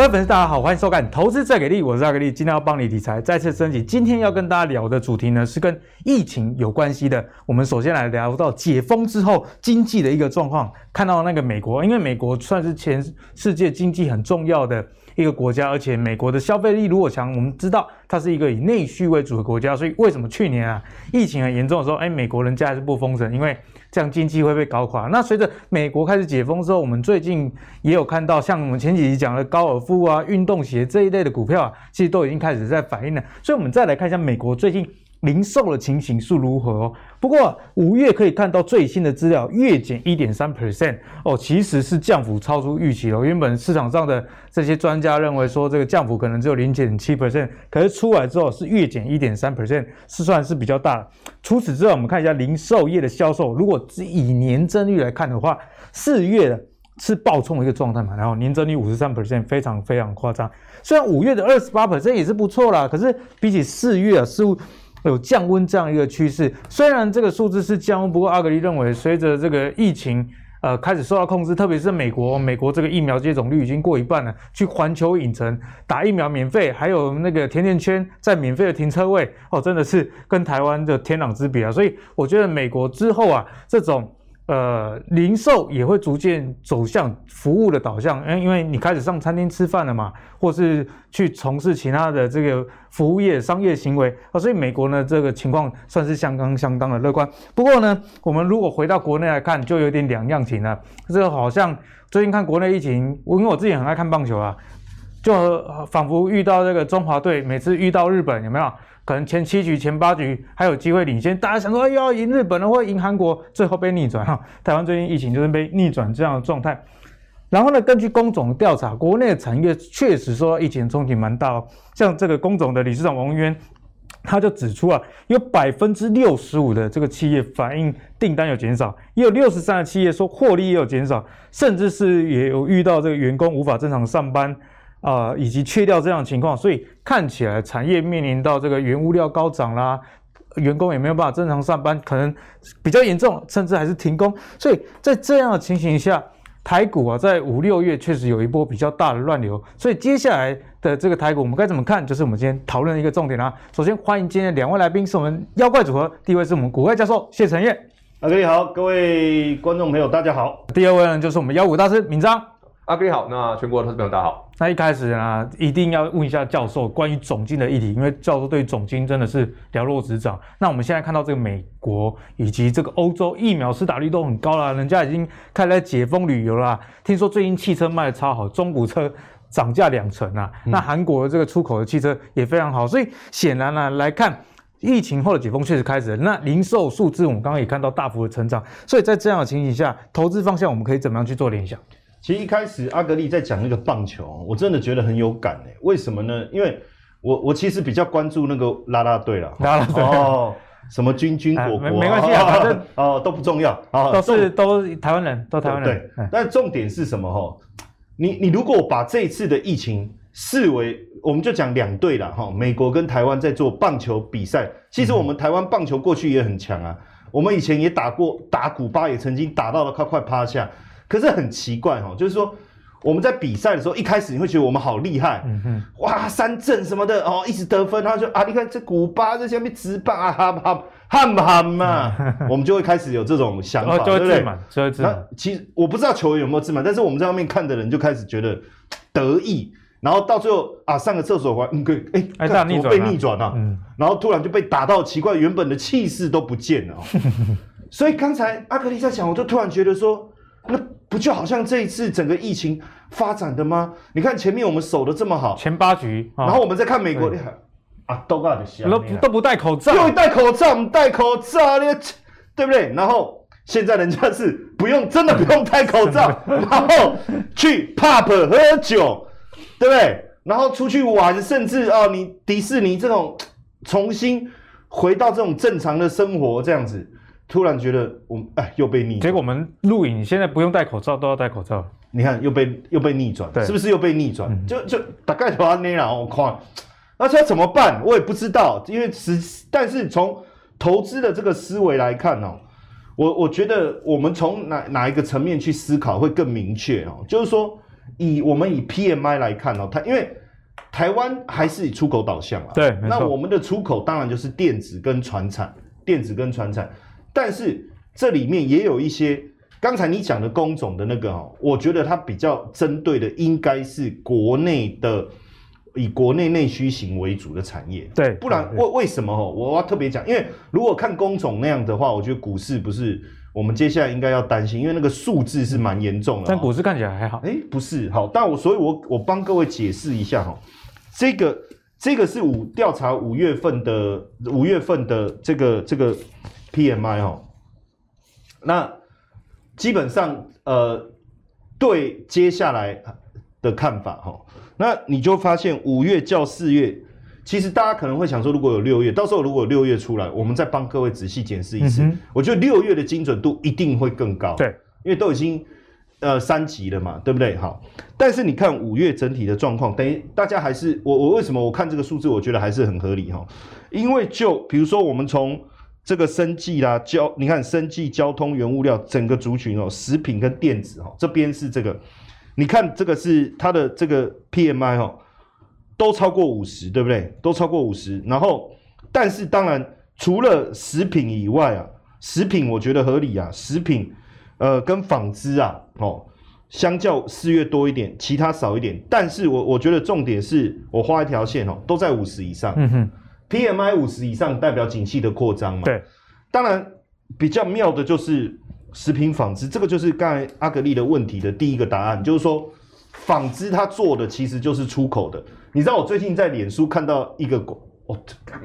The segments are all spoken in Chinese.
各位粉丝，大家好，欢迎收看《投资再给力》，我是阿给力，今天要帮你理财，再次升级。今天要跟大家聊的主题呢，是跟疫情有关系的。我们首先来聊到解封之后经济的一个状况，看到那个美国，因为美国算是全世界经济很重要的一个国家，而且美国的消费力如果强，我们知道它是一个以内需为主的国家，所以为什么去年啊疫情很严重的时候，美国人家还是不封城，因为这样经济会被搞垮。那随着美国开始解封之后，我们最近也有看到，像我们前几集讲的高尔夫啊、运动鞋这一类的股票啊，其实都已经开始在反映了。所以，我们再来看一下美国最近零售的情形是如何哦。不过5月可以看到最新的资料，月减 1.3% 哦，其实是降幅超出预期了。原本市场上的这些专家认为说这个降幅可能只有 0.7%， 可是出来之后是月减 1.3%， 是算是比较大的。除此之外，我们看一下零售业的销售，如果以年增率来看的话，4月的是暴冲的一个状态嘛，然后年增率 53%， 非常非常夸张。虽然5月的 28% 也是不错啦，可是比起4月啊，似乎有降温这样一个趋势，虽然这个数字是降温，不过阿格力认为，随着这个疫情开始受到控制，特别是美国这个疫苗接种率已经过一半了，去环球影城打疫苗免费，还有那个甜甜圈在免费的停车位哦，真的是跟台湾的天壤之别啊！所以我觉得美国之后啊，这种零售也会逐渐走向服务的导向，因为你开始上餐厅吃饭了嘛，或是去从事其他的这个服务业、商业行为啊，所以美国呢这个情况算是相当的乐观。不过呢，我们如果回到国内来看，就有点两样情了。这个好像最近看国内疫情，因为我自己很爱看棒球啊，就仿佛遇到这个中华队，每次遇到日本有没有？可能前7局、前8局还有机会领先，大家想说，哎，要赢日本了或赢韩国，最后被逆转哈。台湾最近疫情就是被逆转这样的状态。然后呢，根据工总调查，国内的产业确实受到疫情冲击蛮大哦。像这个工总的理事长王渊，他就指出啊，有 65% 的这个企业反映订单有减少，也有63%的企业说获利也有减少，甚至是也有遇到这个员工无法正常上班。以及缺掉这样的情况，所以看起来产业面临到这个原物料高涨啦，员工也没有办法正常上班，可能比较严重，甚至还是停工。所以在这样的情形下，台股啊，在5、6月确实有一波比较大的乱流。所以接下来的这个台股，我们该怎么看，就是我们今天讨论的一个重点啦。首先欢迎今天的2位来宾，是我们妖怪组合，第一位是我们股怪教授谢承彦，阿格力好，各位观众朋友大家好。第二位呢，就是我们妖股大师閔漳。阿格力好，那全国的投资朋友大家好。那一开始呢，一定要问一下教授关于总经的议题，因为教授对总经真的是了若指掌。那我们现在看到这个美国以及这个欧洲疫苗施打率都很高啦，人家已经开始在解封旅游啦。听说最近汽车卖的超好，中古车涨价20%啊。那韩国这个出口的汽车也非常好，所以显然呢，来看疫情后的解封确实开始了，那零售数字我们刚刚也看到大幅的成长，所以在这样的情形下，投资方向我们可以怎么样去做联想？其实一开始阿格力在讲那个棒球，我真的觉得很有感哎，为什么呢？因为我其实比较关注那个啦啦队啦，啦啦队哦，什么军国国、啊没关系啊，反正哦都不重要啊，都是台湾人，都台湾人。对，但重点是什么哈？你如果把这一次的疫情视为，我们就讲两队啦哈，美国跟台湾在做棒球比赛，其实我们台湾棒球过去也很强啊，我们以前也打过，打古巴也曾经打到了快趴下。可是很奇怪哈，就是说我们在比赛的时候，一开始你会觉得我们好厉害，哇，3振什么的哦，一直得分，他就啊，你看这古巴这下面直棒啊，喊嘛，我们就会开始有这种想法，对不对？就会自满。其实我不知道球员有没有自满，但是我们在外面看的人就开始觉得得意，然后到最后啊，上个厕所回来，看怎么被逆转啊，然后突然就被打到奇怪，原本的气势都不见了。所以刚才阿格力在讲，我就突然觉得说，那不就好像这一次整个疫情发展的吗？你看前面我们守得这么好，前8局，然后我们再看美国，啊，都不戴口罩，又不戴口罩，对不对？然后现在人家是不用，真的不用戴口罩，然后去 pub 喝酒，对不对？然后出去玩，甚至啊，你迪士尼这种重新回到这种正常的生活这样子。突然觉得我们又被逆转，结果我们录影现在不用戴口罩都要戴口罩，你看又被逆转，是不是又被逆转？就大概就安内啦，我靠，那现在怎么办？我也不知道，因为但是从投资的这个思维来看哦，我觉得我们从哪一个层面去思考会更明确哦，就是说我们以 PMI 来看哦，它因为台湾还是以出口导向啊，对，那我们的出口当然就是电子跟传产，但是这里面也有一些刚才你讲的工种的那个哦，我觉得它比较针对的应该是国内的。以国内内需型为主的产业，对，不然为什么哦？我要特别讲，因为如果看工种那样的话，我觉得股市不是我们接下来应该要担心，因为那个数字是蛮严重的。但股市看起来还好，哎，不是好，但所以我帮各位解释一下哈，这个是调查五月份的这个 PMI 哈，那基本上对接下来的看法哈。那你就发现5月较4月，其实大家可能会想说，如果有6月，到时候如果有6月出来，我们再帮各位仔细检视一次。我觉得6月的精准度一定会更高，对，因为都已经3级了嘛，对不对？好，但是你看5月整体的状况，等于大家还是我为什么我看这个数字，我觉得还是很合理哈，因为就比如说我们从这个生技啦，你看生技、交通、原物料整个族群哦，食品跟电子哦，这边是这个。你看这个是它的这个 PMI 哦，都超过50，对不对？都超过50。然后，但是当然除了食品以外啊，食品我觉得合理啊，食品跟纺织啊哦，相较4月多一点，其他少一点。但是我觉得重点是我画一条线哦，都在50以上。嗯哼 ，PMI 50以上代表景气的扩张嘛。对，当然比较妙的就是。 食品纺织，这个就是刚才阿格力的问题的第一个答案，就是说，纺织它做的其实就是出口的。你知道我最近在脸书看到一个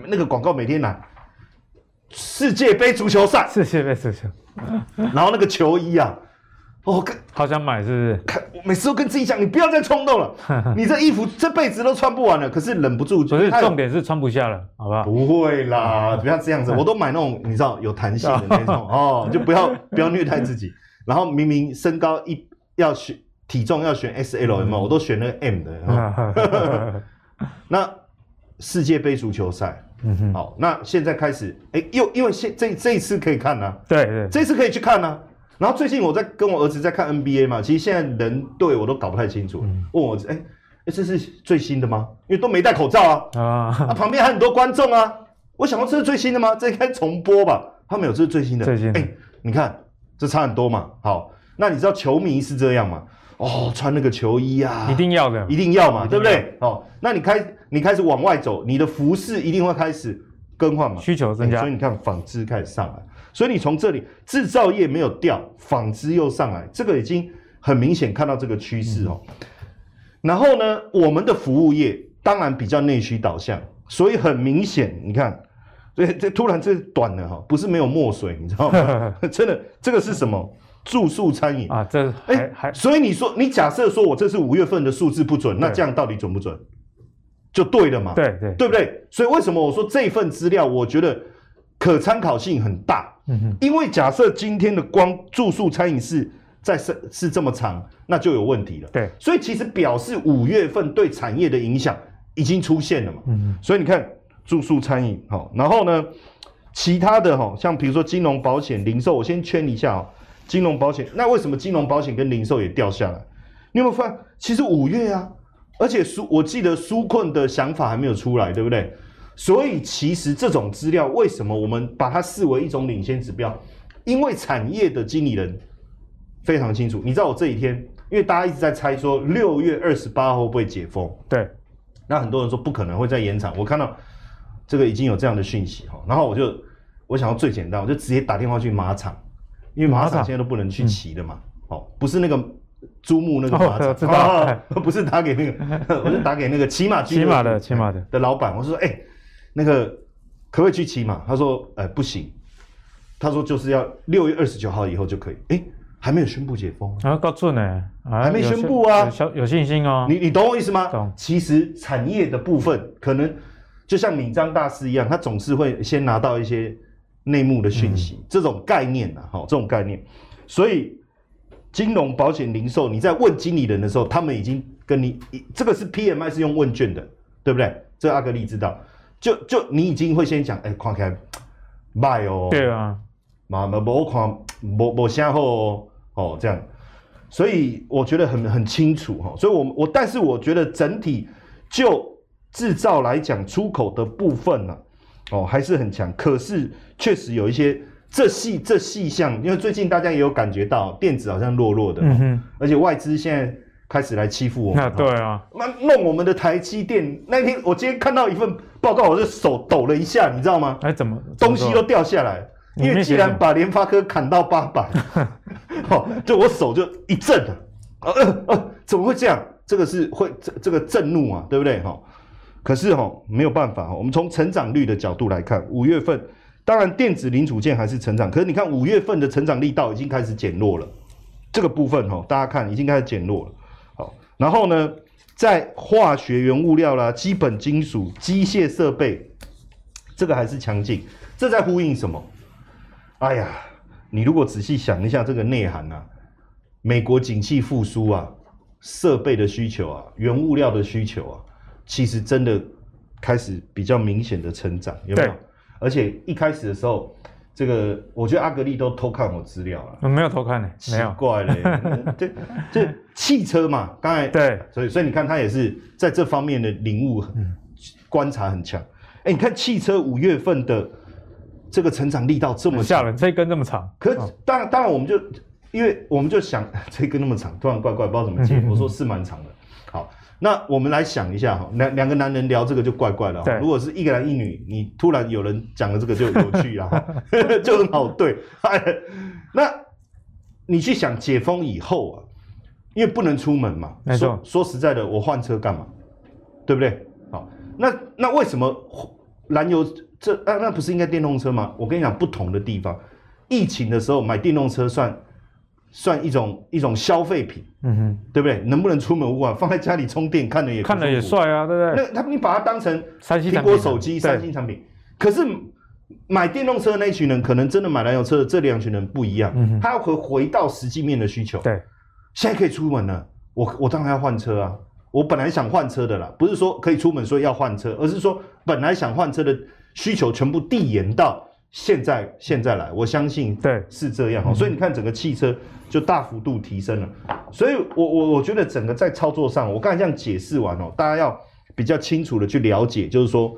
那个广告每天来，世界杯足球赛，然后那个球衣啊，好想买是不是？看，我每次都跟自己讲，你不要再冲动了，你这衣服这辈子都穿不完了。可是忍不住，不是重点是穿不下了，好不好？不会啦，不要这样子，我都买那种你知道有弹性的那种哦，就不要虐待自己。然后明明身高要选体重要选 XL 有没有？我都选那个 M 的。那世界杯足球赛。 嗯、好，那现在开始，因为这一次可以看啊，对，这一次可以去看啊。然后最近我在跟我儿子在看 NBA 嘛，其实现在人对我都搞不太清楚，问我这是最新的吗？因为都没戴口罩啊，旁边还很多观众啊，我想说这是最新的吗？这应该重播吧？他没有，这是最新的，你看这差很多嘛。好，那你知道球迷是这样嘛？哦，穿那个球衣啊，一定要的，一定要嘛，对不对？哦，那你开始往外走，你的服饰一定会开始更换嘛，需求增加，所以你看纺织开始上来，所以你从这里制造业没有掉，纺织又上来，这个已经很明显看到这个趋势哦。然后呢，我们的服务业当然比较内需导向，所以很明显，你看，这突然这短了哈，不是没有墨水，你知道吗？真的，这个是什么？ 住宿餐饮啊，这所以你说你假设说我这是5月份的数字不准，那这样到底准不准？就对了嘛，对不对？所以为什么我说这份资料我觉得可参考性很大？因为假设今天的光住宿餐饮是这么长，那就有问题了。对，所以其实表示5月份对产业的影响已经出现了嘛。所以你看住宿餐饮好，然后呢，其他的哈，像比如说金融、保险、零售，我先圈一下哦。 金融保险，那为什么金融保险跟零售也掉下来？你有没有发现？其实5月啊，而且我记得纾困的想法还没有出来，对不对？所以其实这种资料为什么我们把它视为一种领先指标？因为产业的经理人非常清楚。你知道我这几天，因为大家一直在猜说6月28号会不会解封？对。那很多人说不可能会再延长，我看到这个已经有这样的讯息哈，然后我想要最简单，我就直接打电话去马场。 因为马场现在都不能去骑的嘛，哦，不是那个租木那个马场，不是打给那个，我是打给那个骑马的老板，我说那个可不可以去骑马？他说不行，他说就是要6月29号以后就可以，还没有宣布解封啊，告诉你，还没宣布啊，有信心哦，你懂我意思吗？懂。其实产业的部分可能就像米张大师一样，他总是会先拿到一些。 内幕的讯息，这种概念呐，哈，这种概念，所以金融、保险、零售，你在问经理人的时候，他们已经跟你，这个是 PMI 是用问卷的，对不对？这阿格力知道，就你已经会先讲，看起来卖哦，对啊，嘛，我看没啥好哦，这样，所以我觉得很清楚哈。所以我但是我觉得整体就制造来讲，出口的部分呢、啊，哦还是很强。可是确实有一些这细项，因为最近大家也有感觉到电子好像弱弱的，嗯、而且外资现在开始来欺负我们。那对啊，那弄我们的台积电那天，我今天看到一份报告，我就手抖了一下，你知道吗？哎，怎么东西都掉下来？因为既然把联发科砍到800，哦，就我手就一震了，怎么会这样？这个是会这个震怒啊，对不对？哈、哦。可是哦，没有办法哦。我们从成长率的角度来看，五月份当然电子零组件还是成长，可是你看五月份的成长力道已经开始减弱了，这个部分哦，大家看已经开始减弱了。好，然后呢，在化学原物料啦、基本金属、机械设备，这个还是强劲。这在呼应什么？哎呀，你如果仔细想一下这个内涵啊，美国景气复苏啊，设备的需求啊，原物料的需求啊。其实真的开始比较明显的成长，有没有？而且一开始的时候，这个我觉得阿格力都偷看我资料了、嗯，没有偷看呢、欸，没有，奇怪嘞、欸，这汽车嘛，刚才对，所以你看他也是在这方面的领悟、观察很强。哎、欸，你看汽车五月份的这个成长力道这么吓人，这一根这么长，可是、哦、当然我们就因为我们就想这一根那么长，突然怪不知道怎么接，我说是蛮长的，好。那我们来想一下哈，两个男人聊这个就怪怪了。如果是一个男一女，你突然有人讲了这个就有趣了，就很好对。那你去想解封以后啊，因为不能出门嘛，说实在的，我换车干嘛？对不对？好，那为什么燃油那不是应该电动车吗？我跟你讲，不同的地方，疫情的时候买电动车算一种消费品，嗯哼，对不对？能不能出门无关，放在家里充电，看了也帅啊，对不对？那你把它当成苹果手机、三星产品，可是买电动车的那一群人，可能真的买燃油车的这两群人不一样，嗯、他要回到实际面的需求。对，现在可以出门了，我当然要换车啊！我本来想换车的啦，不是说可以出门说要换车，而是说本来想换车的需求全部递延到。现在来，我相信对是这样、喔、所以你看整个汽车就大幅度提升了。所以我觉得整个在操作上，我刚才这样解释完哦、喔，大家要比较清楚的去了解，就是说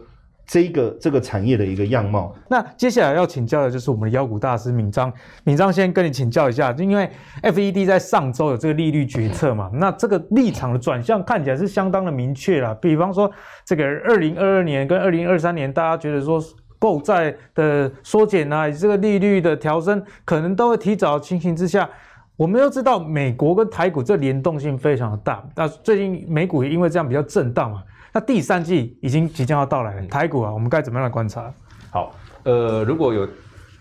这个产业的一个样貌。那接下来要请教的就是我们的妖股大师閔漳，閔漳先跟你请教一下，因为 FED 在上周有这个利率决策嘛，那这个立场的转向看起来是相当的明确啦。比方说这个2022年跟2023年，大家觉得说。购债的缩减啊，以及这个利率的调升，可能都会提早。情形之下，我们都知道美国跟台股这联动性非常的大。那最近美股也因为这样比较震荡嘛，那第三季已经即将要到来了，台股啊，我们该怎么样来观察？好，如果有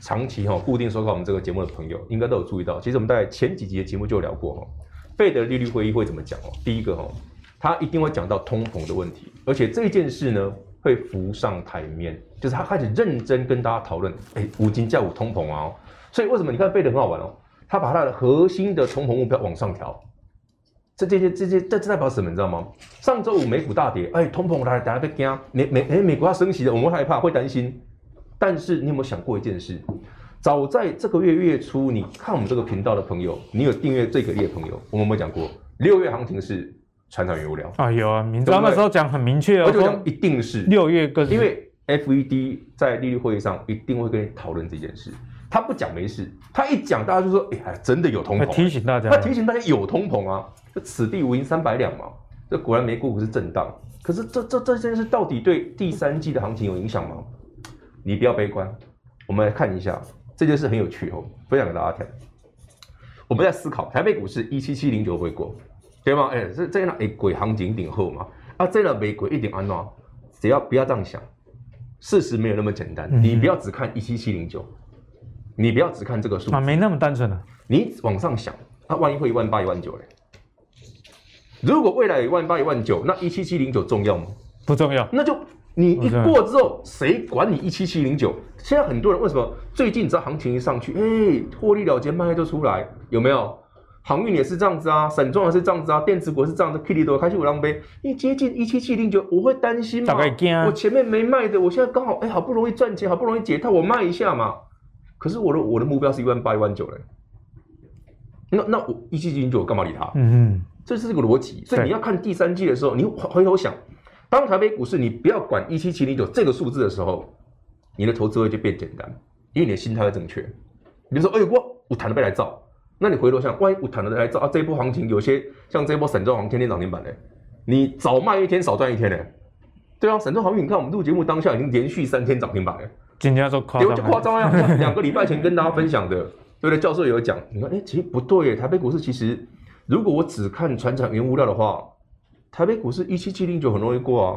长期固定收看我们这个节目的朋友，应该都有注意到，其实我们在前几集的节目就有聊过费德利率会议会怎么讲哦。第一个他一定会讲到通膨的问题，而且这件事呢。会浮上台面，就是他开始认真跟大家讨论，哎，无金价五通膨啊、哦，所以为什么你看费德很好玩哦？他把他的核心的通膨目标往上调，这代表什么？你知道吗？上周五美股大跌，哎，通膨来了，大家被惊，美国要升息了，我们会害怕，会担心。但是你有没有想过一件事？早在这个月初，你看我们这个频道的朋友，你有订阅最给力的朋友，我们有没有讲过6月行情是？传统原物料啊，有啊，明早那时候讲很明确哦，而且讲一定是6月跟，因为 FED 在利率会议上一定会跟你讨论这件事，他不讲没事，他一讲大家就说，哎、欸，真的有通膨、啊，他提醒大家有通膨啊，此地无银三百两嘛，这果然美股是震荡，可是这件事到底对第三季的行情有影响吗？你不要悲观，我们来看一下这件事很有趣哦，分享给大家看，我们在思考台北股市17709回过。对吗？哎、欸，这样会过行情一定好嘛？啊，这样没过一定安怎？只要不要这样想，事实没有那么简单。你不要只看17709，你不要只看这个数啊，没那么单纯啊。你往上想，那、啊、万一会18000、19000嘞？如果未来有18000、19000，那17709重要吗？不重要。那就你一过之后，谁管你17709？现在很多人为什么最近只要行情一上去，哎、欸，获利了结卖就出来，有没有？航运也是这样子啊，散装也是这样子啊，电子股是这样子 ，Kitty 都开始有浪杯，你接近17709，我会担心嘛？我前面没卖的，我现在刚好哎、欸，好不容易赚钱，好不容易解套，我卖一下嘛。可是我的目标是18000、19000嘞，那我1季基金就我干嘛理它？嗯，这是这个逻辑。所以你要看第三季的时候，你回头想，当台北股市你不要管17709这个数字的时候，你的投资会就变简单，因为你的心态会正确。比如说，哎、欸，我谈的被来造，那你回头想，万一我谈的来造啊，这一波行情有些像这一波散装行天天涨停板嘞、欸，你早卖一天少赚一天嘞、欸。对啊，散装航运，你看我们录节目当下已经连续3天涨停板了。今天就夸张，就夸张啊！2个礼拜前跟大家分享的，对不对？教授也有讲，你看，哎，其实不对耶，台北股市其实，如果我只看传产原物料的话，台北股市17709很容易过啊。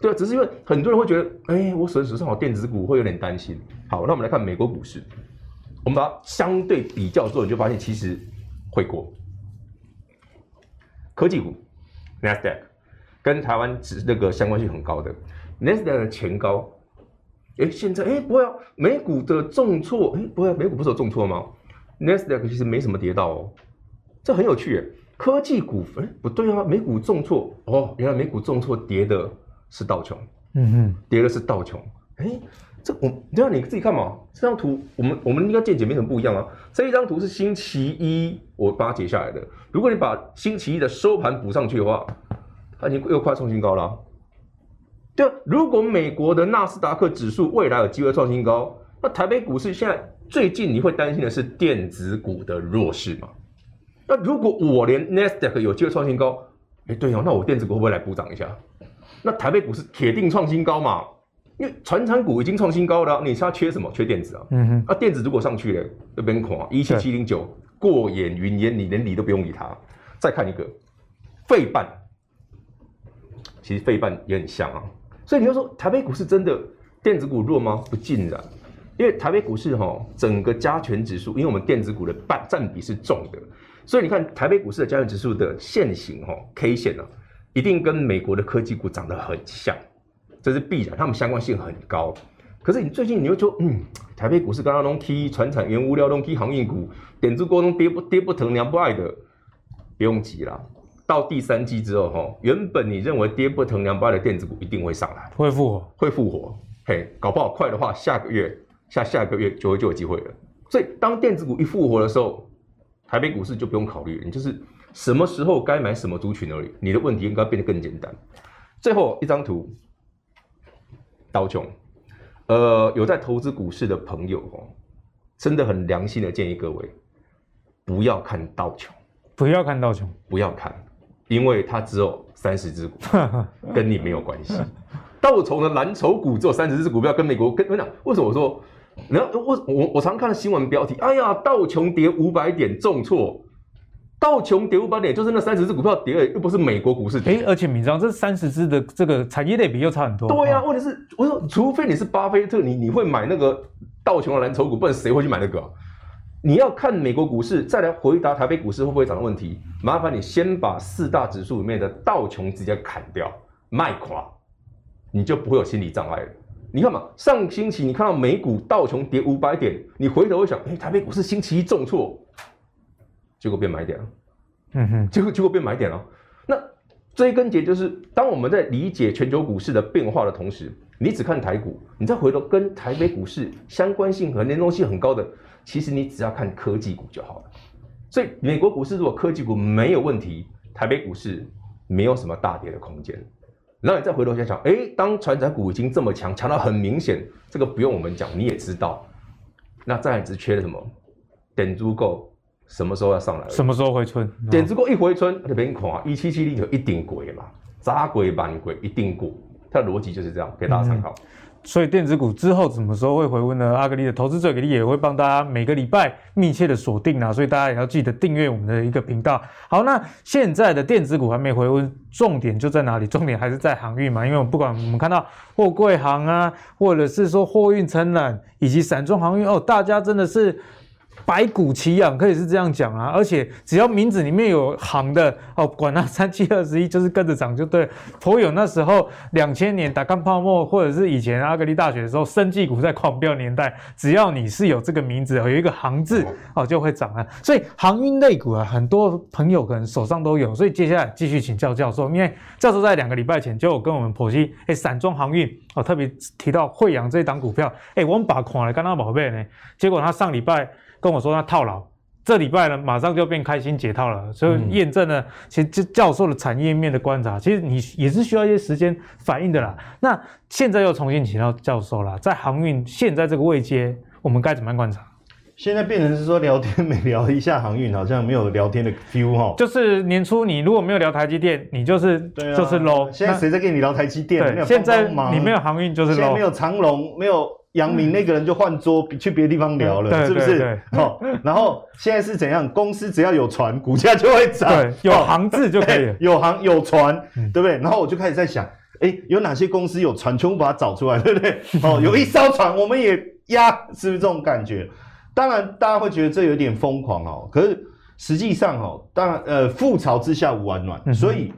对啊，只是因为很多人会觉得，哎，我手上有电子股，会有点担心。好，那我们来看美国股市，我们把它相对比较之后，你就发现其实会过。科技股 ，NASDAQ。跟台湾那个相关性很高的 ，NASDAQ 的前高，哎，现在哎不会啊，美股的重挫，哎不会、啊，美股不是有重挫吗 ？NASDAQ 其实没什么跌到哦，这很有趣耶。科技股哎不对啊，美股重挫哦，原来美股重挫跌的是道琼，嗯哼，跌的是道琼。哎，这我让你自己看嘛，这张图我们应该见解没什么不一样啊。这一张图是星期一我把它截下来的，如果你把星期一的收盘补上去的话。它已经又快创新高了、啊，对、啊，如果美国的纳斯达克指数未来有机会创新高，那台北股市现在最近你会担心的是电子股的弱势嘛？那如果我连 NASDAQ 有机会创新高，哎，对哦，那我电子股会不会来补涨一下？那台北股市铁定创新高嘛？因为传产股已经创新高了、啊，你现在缺什么？缺电子啊。嗯哼。那、啊、电子如果上去了，就变狂17709过眼云烟，你连理都不用理它。再看一个，费半。其实费半也很像啊，所以你要说台北股市真的电子股弱吗？不尽然，因为台北股市哈整个加权指数，因为我们电子股的占比是重的，所以你看台北股市的加权指数的线型哈 K 线啊，一定跟美国的科技股长得很像，这是必然，它们相关性很高。可是你最近你又说，台北股市刚刚弄 K 传产原物料弄 K 航运股，点子股弄跌不疼娘不爱的，不用急啦。到第三季之后，原本你认为跌不疼娘不爱的电子股一定会上来，会复活，会复活。嘿，搞不好快的话，下个月就有机会了。所以当电子股一复活的时候，台北股市就不用考虑了，你就是什么时候该买什么族群而已。你的问题应该变得更简单。最后一张图，道琼，有在投资股市的朋友哦，真的很良心的建议各位，不要看道琼，不要看道琼，不要看。因为它只有30只股，跟你没有关系。道琼的蓝筹股只有30只股票，跟美国跟为什么我说？然后我常看的新闻标题，哎呀，道琼跌500点重挫，道琼跌500点就是那30只股票跌了，又不是美国股市跌。而且你知道这30只的这个产业类比又差很多。对呀、啊，问题是我说，除非你是巴菲特，你会买那个道琼的蓝筹股，不然谁会去买那个、啊？你要看美国股市，再来回答台北股市会不会涨的问题。麻烦你先把4大指数里面的道琼直接砍掉，卖垮，你就不会有心理障碍了。你看嘛，上星期你看到美股道琼跌500点，你回头会想，台北股市星期一重挫，结果变买点了。结果变买点了。那追根结就是，当我们在理解全球股市的变化的同时，你只看台股，你再回头跟台北股市相关性和联动性很高的。其实你只要看科技股就好了，所以美国股市如果科技股没有问题，台北股市没有什么大跌的空间。然后你再回头想想，当传产股已经这么强，强到很明显，这个不用我们讲，你也知道。那再来只缺了什么？电子股什么时候要上来？什么时候回春？电子股一回春，就别人看啊，17709一定过嘛，砸过万过一定过，它的逻辑就是这样，给大家参考。所以电子股之后什么时候会回温呢？阿格力的投资最给力也会帮大家每个礼拜密切的锁定啊，所以大家也要记得订阅我们的一个频道。好，那现在的电子股还没回温，重点就在哪里？重点还是在航运嘛，因为我们不管我们看到货柜航啊，或者是说货运承揽以及散装航运哦，大家真的是。百股齐扬可以是这样讲啊，而且只要名字里面有行的哦，管它3721就是跟着涨就对了。颇有那时候2000年打钢泡沫，或者是以前阿格力大学的时候，生技股在狂飙年代，只要你是有这个名字，有一个行字哦，就会涨啊。所以航运类股啊，很多朋友可能手上都有，所以接下来继续请教教授，因为教授在2个礼拜前就有跟我们剖析，散装航运哦，特别提到惠阳这一档股票，我们把看了刚刚宝贝呢，结果他上礼拜。跟我说他套牢，这礼拜呢，马上就变开心解套了，所以验证了其实教授的产业面的观察，其实你也是需要一些时间反应的啦。那现在又重新请到教授啦，在航运现在这个位阶，我们该怎么样观察？现在变成是说聊天没聊一下航运，好像没有聊天的 feel 哈。就是年初你如果没有聊台积电，你就是low。现在谁在跟你聊台积电？没有帮帮忙，现在你没有航运就是 low。现在没有长荣，没有阳明，那个人就换桌去别的地方聊了，是不是？好，然后现在是怎样？公司只要有船，股价就会涨，有航字就可以了，有航有船，对不对？然后我就开始在想，哎，有哪些公司有船，全部把它找出来，对不对？哦，有一艘船，我们也压，是不是这种感觉？当然，大家会觉得这有点疯狂哦。可是实际上哦，当然，覆巢之下无完卵。所以，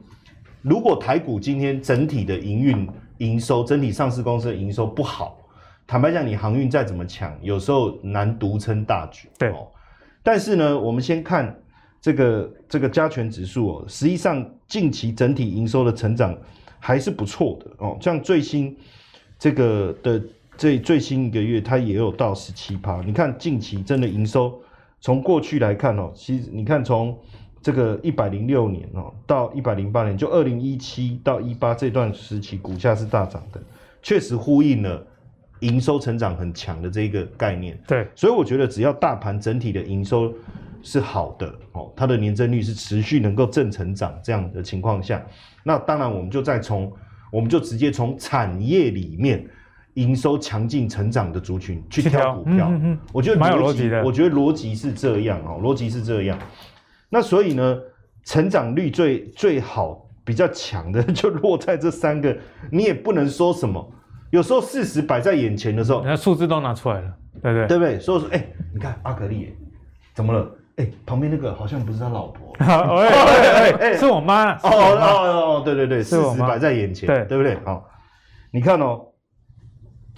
如果台股今天整体的营运营收、整体上市公司的营收不好，坦白讲，你航运再怎么强，有时候难独撑大局。对、哦。但是呢，我们先看这个加权指数哦，实际上近期整体营收的成长还是不错的哦。像最新这个的。最新一个月，它也有到 17%。你看近期真的营收，从过去来看哦，其实你看从这个106年哦到108年，就2017到18这段时期，股价是大涨的，确实呼应了营收成长很强的这个概念。对，所以我觉得只要大盘整体的营收是好的哦，它的年增率是持续能够正成长这样的情况下，那当然我们就直接从产业里面。营收强劲成长的族群去挑股票，我觉得蛮有逻辑的。我觉得逻辑是这样哦，逻辑是这样。那所以呢，成长率最好比较强的就落在这三个，你也不能说什么。有时候事实摆在眼前的时候，那数字都拿出来了，对不对？对不对？所以说，哎，你看阿格力怎么了？哎，旁边那个好像不是他老婆，是我妈。哦，对对对，事实摆在眼前，对不对？好，你看哦。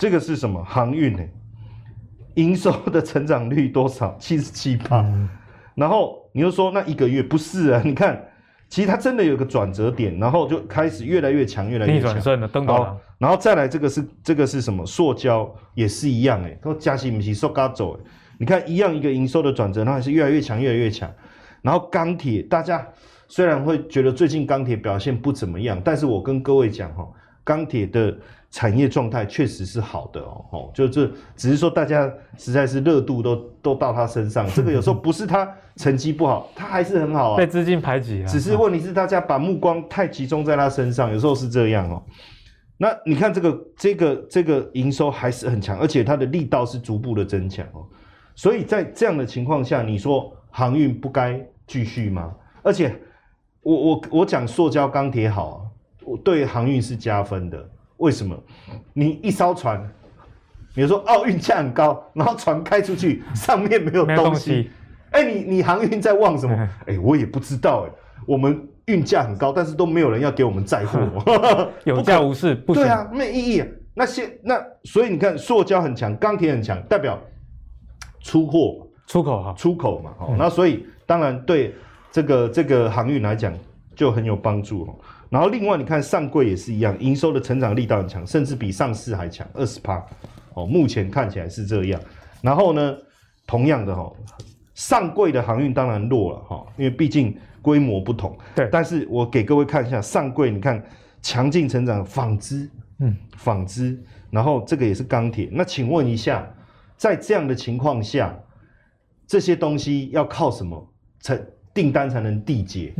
这个是什么航运呢？营收的成长率多少？77%。然后你又说那一个月不是啊？你看，其实它真的有个转折点，然后就开始越来越强，越来越强。逆转胜了，登高。然后再来这个是什么？塑胶也是一样哎，都加息不是塑胶走哎。你看一样一个营收的转折，它还是越来越强，越来越强。然后钢铁，大家虽然会觉得最近钢铁表现不怎么样，但是我跟各位讲哈，钢铁的。产业状态确实是好的哦，哦，就这只是说大家实在是热度都到他身上，这个有时候不是他成绩不好，他还是很好啊，被资金排挤啊，只是问题是大家把目光太集中在他身上，有时候是这样哦。那你看这个营收还是很强，而且它的力道是逐步的增强哦，所以在这样的情况下，你说航运不该继续吗？而且我讲塑胶钢铁好啊，我对航运是加分的。为什么？你一艘船，比如说奥运价很高，然后船开出去，上面没有东西，哎、欸，你航运在望什么？哎、欸，我也不知道哎、欸。我们运价很高，但是都没有人要给我们载货，有价无市，不对啊，没意义、啊。那所以你看，塑胶很强，钢铁很强，代表出货、出口嘛。哦、那所以当然对这个航运来讲就很有帮助、哦。然后另外你看上柜也是一样，营收的成长力道很强，甚至比上市还强 20%、哦、目前看起来是这样。然后呢，同样的、哦、上柜的航运当然弱了、哦、因为毕竟规模不同。对。但是我给各位看一下上柜，你看强劲成长纺织，然后这个也是钢铁。那请问一下，在这样的情况下，这些东西要靠什么订单才能缔结，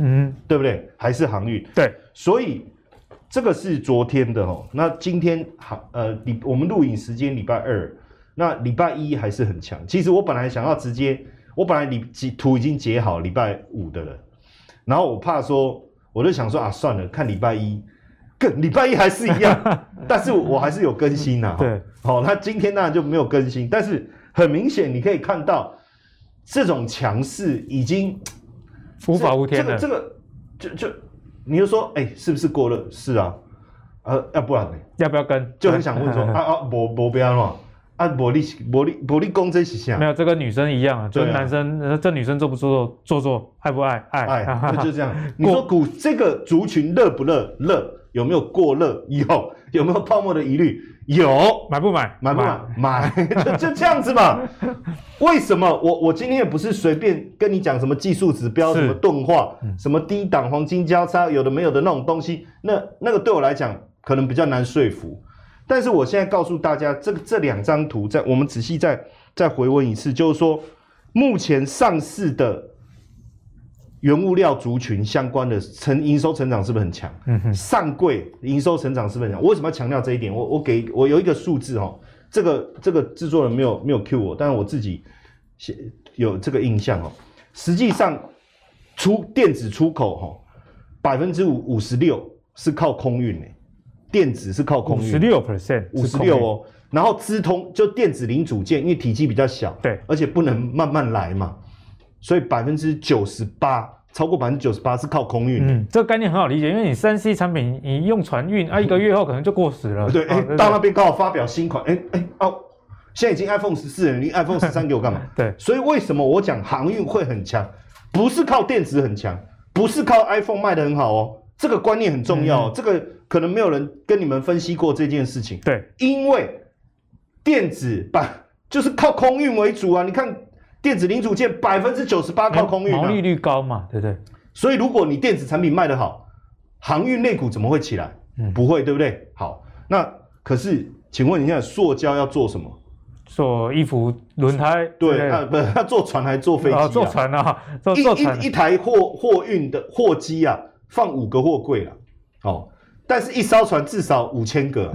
对不对？还是航运，对，所以这个是昨天的哦。那今天我们录影时间礼拜二，那礼拜一还是很强。其实我本来想要直接，我本来图已经截好礼拜五的了，然后我怕说，我就想说啊，算了，看礼拜一，礼拜一还是一样，但是我还是有更新呐、啊。对，好、哦，那今天当然就没有更新，但是很明显你可以看到这种强势已经。无法无天的，这个，你就说，哎、欸，是不是过热？是啊，要不然呢？要不要跟？就很想问说，啊，不要嘛，啊，不你攻这是啥？没有，这个女生一样啊，就是男生，啊、这女生做不做，爱不爱，爱，就这样。你说这个族群热不热？热，有没有过热？有。有没有泡沫的疑虑？有。买不买？买不买？买。就这样子嘛。为什么我今天也不是随便跟你讲什么技术指标、什么钝化、什么低档黄金交叉，有的没有的那种东西，那个对我来讲可能比较难说服。但是我现在告诉大家，这两张图在我们仔细再回温一次，就是说目前上市的原物料族群相关的营收成长是不是很强？上柜营收成长是不是很强？我为什么要强调这一点？我有一个数字哦，这个制作人没有 cue 我，但是我自己有这个印象哦。实际上，电子出口哦，56%是靠空运诶，电子是靠空运56% 哦。然后资通就电子零组件，因为体积比较小，对，而且不能慢慢来嘛。所以98%，超过98%是靠空运。这个概念很好理解，因为你3C 产品你用船运啊，一个月后可能就过时了。对，到那边刚好发表新款，现在已经 iPhone 14了，你 iPhone 13给我干嘛？对，所以为什么我讲航运会很强，不是靠电子很强，不是靠 iPhone 卖得很好哦，这个观念很重要哦，这个可能没有人跟你们分析过这件事情。对，因为电子就是靠空运为主啊，你看。电子零组件98%靠空运，毛利率高嘛，对不对？所以如果你电子产品卖得好，航运类股怎么会起来？不会，对不对？好，那可是，请问你现在塑胶要做什么？做衣服、轮胎？对，不，要做船还做飞机啊？做船啊，做船。一台货运的货机啊，放5个货柜了，哦，但是一艘船至少5000个，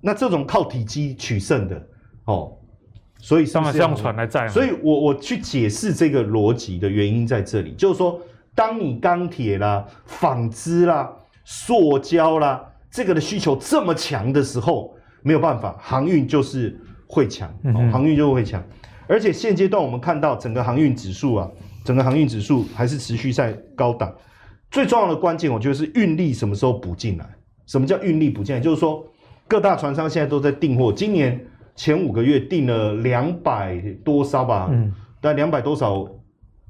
那这种靠体积取胜的，哦。所以是不是用船来载？所以我去解释这个逻辑的原因在这里，就是说，当你钢铁啦、纺织啦、塑胶啦这个的需求这么强的时候，没有办法，航运就是会强，航运就会强。而且现阶段我们看到整个航运指数啊，整个航运指数还是持续在高档。最重要的关键，我觉得是运力什么时候补进来？什么叫运力补进来？就是说，各大船商现在都在订货，今年。前5个月订了200多艘吧，但200多少，不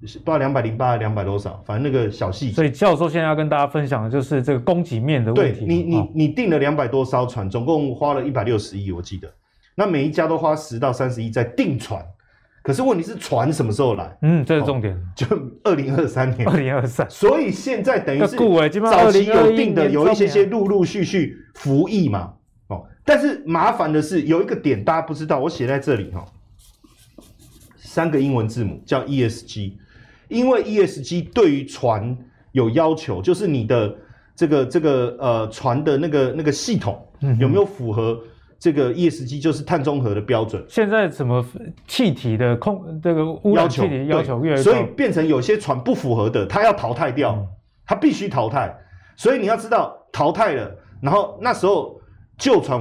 知道208、200多少，反正那个小细节。所以教授现在要跟大家分享的就是这个供给面的问题。对，你订了200多艘船，总共花了160亿，我记得。那每一家都花10到30亿在订船，可是问题是船什么时候来？这是重点。就2023年。2023。所以现在等于是早期有订的，有一些陆续服役嘛。但是麻烦的是，有一个点大家不知道，我写在这里哈，3个英文字母叫 ESG， 因为 ESG 对于船有要求，就是你的船的那个系统有没有符合这个 ESG， 就是碳中和的标准。现在什么气体的这个污染气体要求越来越高，所以变成有些船不符合的，它要淘汰掉，它必须淘汰。所以你要知道淘汰了，然后那时候。旧船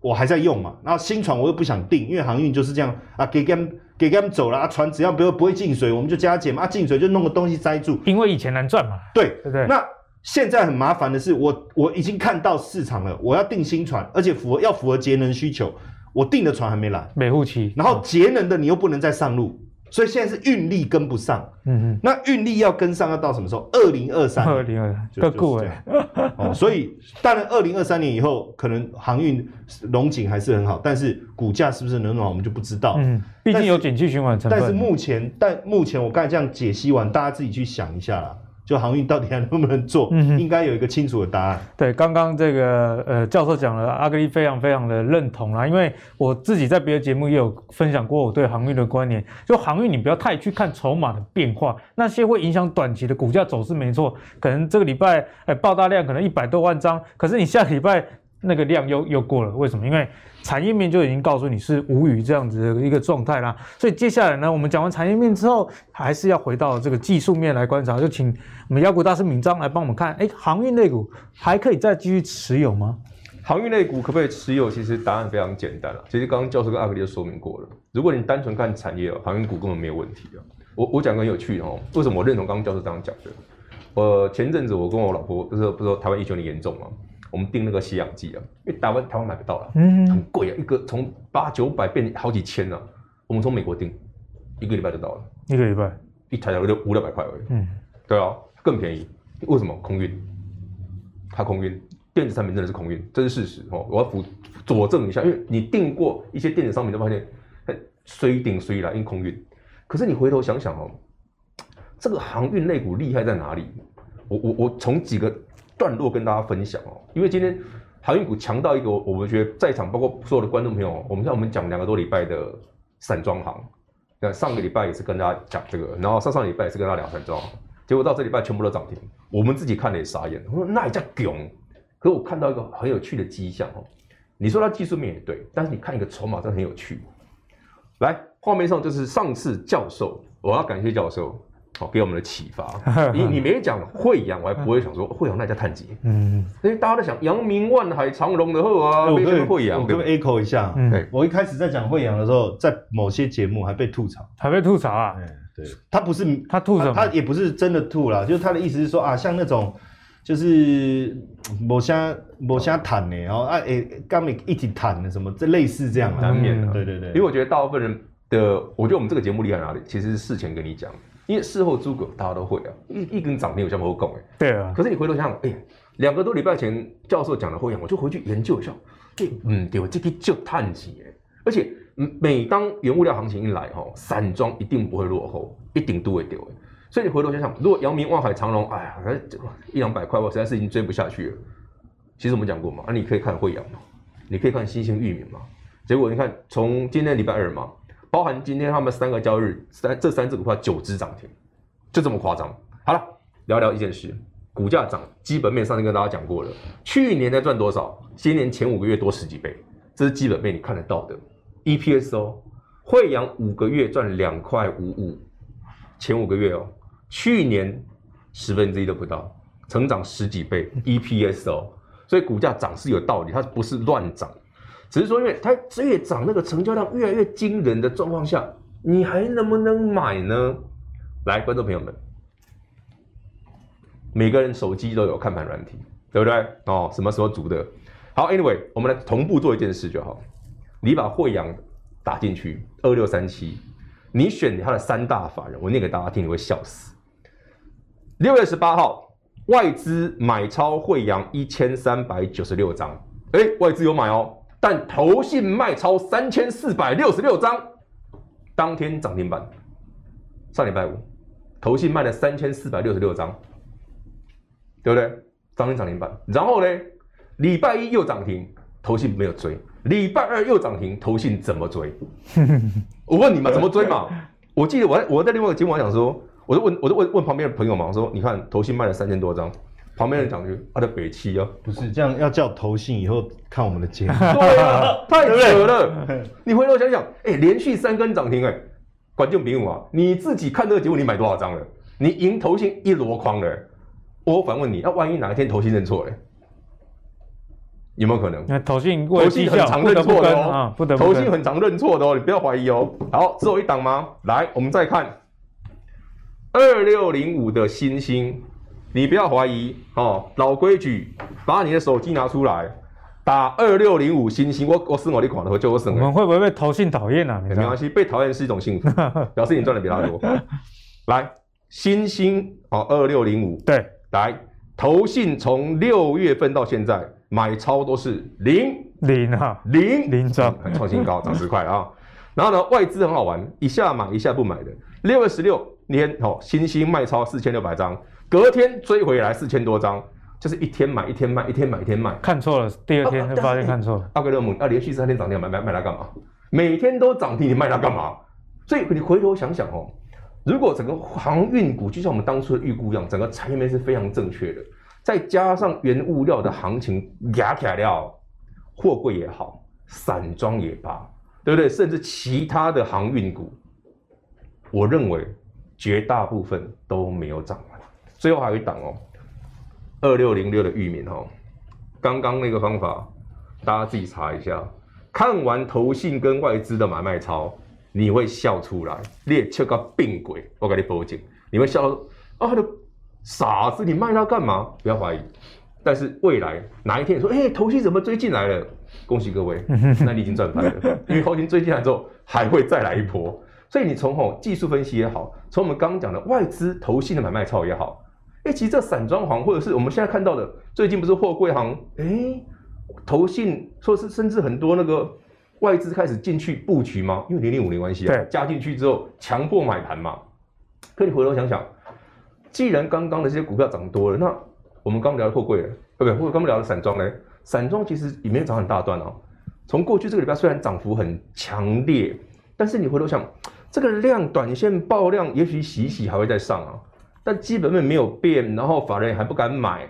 我还在用嘛，然后新船我又不想订，因为航运就是这样啊，给他们走了啊，船只要不会进水，我们就加减嘛，啊进水就弄个东西塞住，因为以前难赚嘛，对不对？那现在很麻烦的是，我已经看到市场了，我要订新船，而且要符合节能需求，我订的船还没来，每户期，然后节能的你又不能再上路，所以现在是运力跟不上，那运力要跟上要到什么时候？2023年，更酷哎，所以当然2023年以后，可能航运龙景还是很好，但是股价是不是能好，我们就不知道。毕竟有景气循环成分。但目前我刚才这样解析完，大家自己去想一下啦，就航运到底还能不能做，应该有一个清楚的答案。对，刚刚这个教授讲了，阿格力非常的认同啦，因为我自己在别的节目也有分享过我对航运的观点，就航运你不要太去看筹码的变化，那些会影响短期的股价走势没错，可能这个礼拜爆大量，可能100多万张，可是你下个礼拜那个量又过了，为什么？因为产业面就已经告诉你是无语这样子的一个状态啦。所以接下来呢，我们讲完产业面之后，还是要回到这个技术面来观察，就请我们妖股大师闵漳来帮我们看，航运类股还可以再继续持有吗？航运类股可不可以持有？其实答案非常简单了，其实刚刚教授跟阿格力就说明过了。如果你单纯看产业，航运股根本没有问题啊。我讲个很有趣哦，为什么我认同刚刚教授这样讲的？前阵子我跟我老婆不是台湾疫情很严重嘛。我们订那个洗氧剂啊，因为台湾买不到了，很贵啊，一个从800、900变好几千啊。我们从美国订，1个礼拜就到了，一台就500、600块而已。对啊，更便宜。为什么？空运。它空运，电子产品真的是空运，这是事实哦。我要佐证一下，因为你订过一些电子商品，都发现虽订虽来，因为空运。可是你回头想想哦，这个航运类股厉害在哪里？我从几个段落跟大家分享哦，因为今天航运股强到一个，我们觉得在场包括所有的观众朋友，我们讲2个多礼拜的散装航，那上个礼拜也是跟大家讲这个，然后上上礼拜也是跟大家聊散装航，结果到这礼拜全部都涨停，我们自己看了也傻眼，我说那也叫囧。可是我看到一个很有趣的迹象哦，你说它技术面也对，但是你看一个筹码真的很有趣。来，画面上就是上次教授，我要感谢教授。哦，给我们的启发。你没讲惠阳，我还不会想说惠阳那家探捷。嗯，所以大家都想阳明、万海、长荣的后啊，为什么惠阳？我可不可以 echo 一下？我一开始在讲惠阳的时候，在某些节目还被吐槽，还被吐槽啊。对，他不是他吐什么？他也不是真的吐啦，就是他的意思是说啊，像那种就是某些谈的，然后啊刚一起谈的什么，这类似这样难免的。对，因为我觉得大部分人的，我觉得我们这个节目厉害在哪里？其实是事前跟你讲。因为事后诸葛大家都会啊，一根涨停有像不够哎，对啊。可是你回头想想，哎，2个多礼拜前教授讲的会讲，我就回去研究一下，对，我这个就探险哎。而且每当原物料行情一来哈，散装一定不会落后，一定都会丢哎。所以你回头想想，如果阳明、万海、长荣，哎呀，100-200块，我实在是已经追不下去了。其实我们讲过嘛，啊，你可以看惠阳嘛，你可以看新兴裕民嘛。结果你看，从今天礼拜2嘛。包含今天他们3个交易日，这3只股票9只涨停，就这么夸张。好了，聊聊一件事，股价涨，基本面上次跟大家讲过了，去年才赚多少，今年前5个月多10几倍，这是基本面你看得到的。EPS 哦，惠阳5个月赚2.55，前5个月哦，去年1/10都不到，成长10几倍 EPS 哦，所以股价涨是有道理，它不是乱涨。只是说，因为它越涨，那个成交量越来越惊人的状况下，你还能不能买呢？来，观众朋友们，每个人手机都有看盘软体，对不对？哦，什么时候足的？好 ，anyway， 我们来同步做一件事就好。你把惠阳打进去2637，你选它的3大法人，我念给大家听，你会笑死。6月18号，外资买超惠阳1396张，哎，外资有买哦。但投信卖超3466张，当天涨停板。上礼拜5，投信卖了3466张，对不对？当天涨停板。然后呢，礼拜1又涨停，投信没有追；礼拜2又涨停，投信怎么追？我问你们怎么追嘛？我记得我在另外一个节目还讲说，我就问旁边的朋友嘛，我说你看投信卖了3000多张。旁边人讲就他的北七啊，不是这样，要叫投信以后看我们的节目，对啊，太扯了。你回头想想，哎，连续3根涨停，哎，管仲平武啊，你自己看这个节目，你买多少张了？你赢投信一箩筐了。我反问你，那万一哪一天投信认错嘞？有没有可能？那投信很常认错的哦，投信很常认错的哦，你不要怀疑哦。好，只有一档吗？来，我们再看2605的新星。你不要怀疑哦，老规矩，把你的手机拿出来，打2605星星，我生我的款的，就我生。我们会不会被投信讨厌啊？没关系，被讨厌是一种幸福，表示你赚的比他多。来，星星哦，2605，对，来，投信从6月份到现在买超都是零张，创新高，涨10块啊。然后呢，外资很好玩，一下买一下不买的。6月16天哦，星星卖超4600张。隔天追回来4000多张，就是一天买一天卖，一天买一天卖。看错了，第二天就发现看错了。阿格勒姆，连续3天涨停，买它干嘛？每天都涨停，你卖它干嘛？所以你回头想想哦，如果整个航运股就像我们当初的预估一样，整个产业面是非常正确的，再加上原物料的行情压起来了，货柜也好，散装也罢，对不对？甚至其他的航运股，我认为绝大部分都没有涨。最后还有一档哦，2606的裕民哦，刚刚那个方法大家自己查一下，看完投信跟外资的买卖超，你会笑出来，你也笑到病鬼，我给你报警，你会笑到啊的傻子，你卖它干嘛？不要怀疑，但是未来哪一天你说，投信怎么追进来了？恭喜各位，那你已经赚翻了，因为投信追进来之后还会再来一波，所以你从技术分析也好，从我们刚刚讲的外资投信的买卖超也好。哎，其实这散装行或者是我们现在看到的，最近不是货柜行，哎，投信说是甚至很多那个外资开始进去布局嘛，因为005的关系啊，加进去之后强迫买盘嘛。可你回头想想，既然刚刚的这些股票涨多了，那我们刚聊的货柜，对不对？刚聊的散装嘞，散装其实里面涨很大段啊。从过去这个礼拜虽然涨幅很强烈，但是你回头想，这个量短线爆量，也许洗一洗还会再上啊，但基本面没有变，然后法人还不敢买，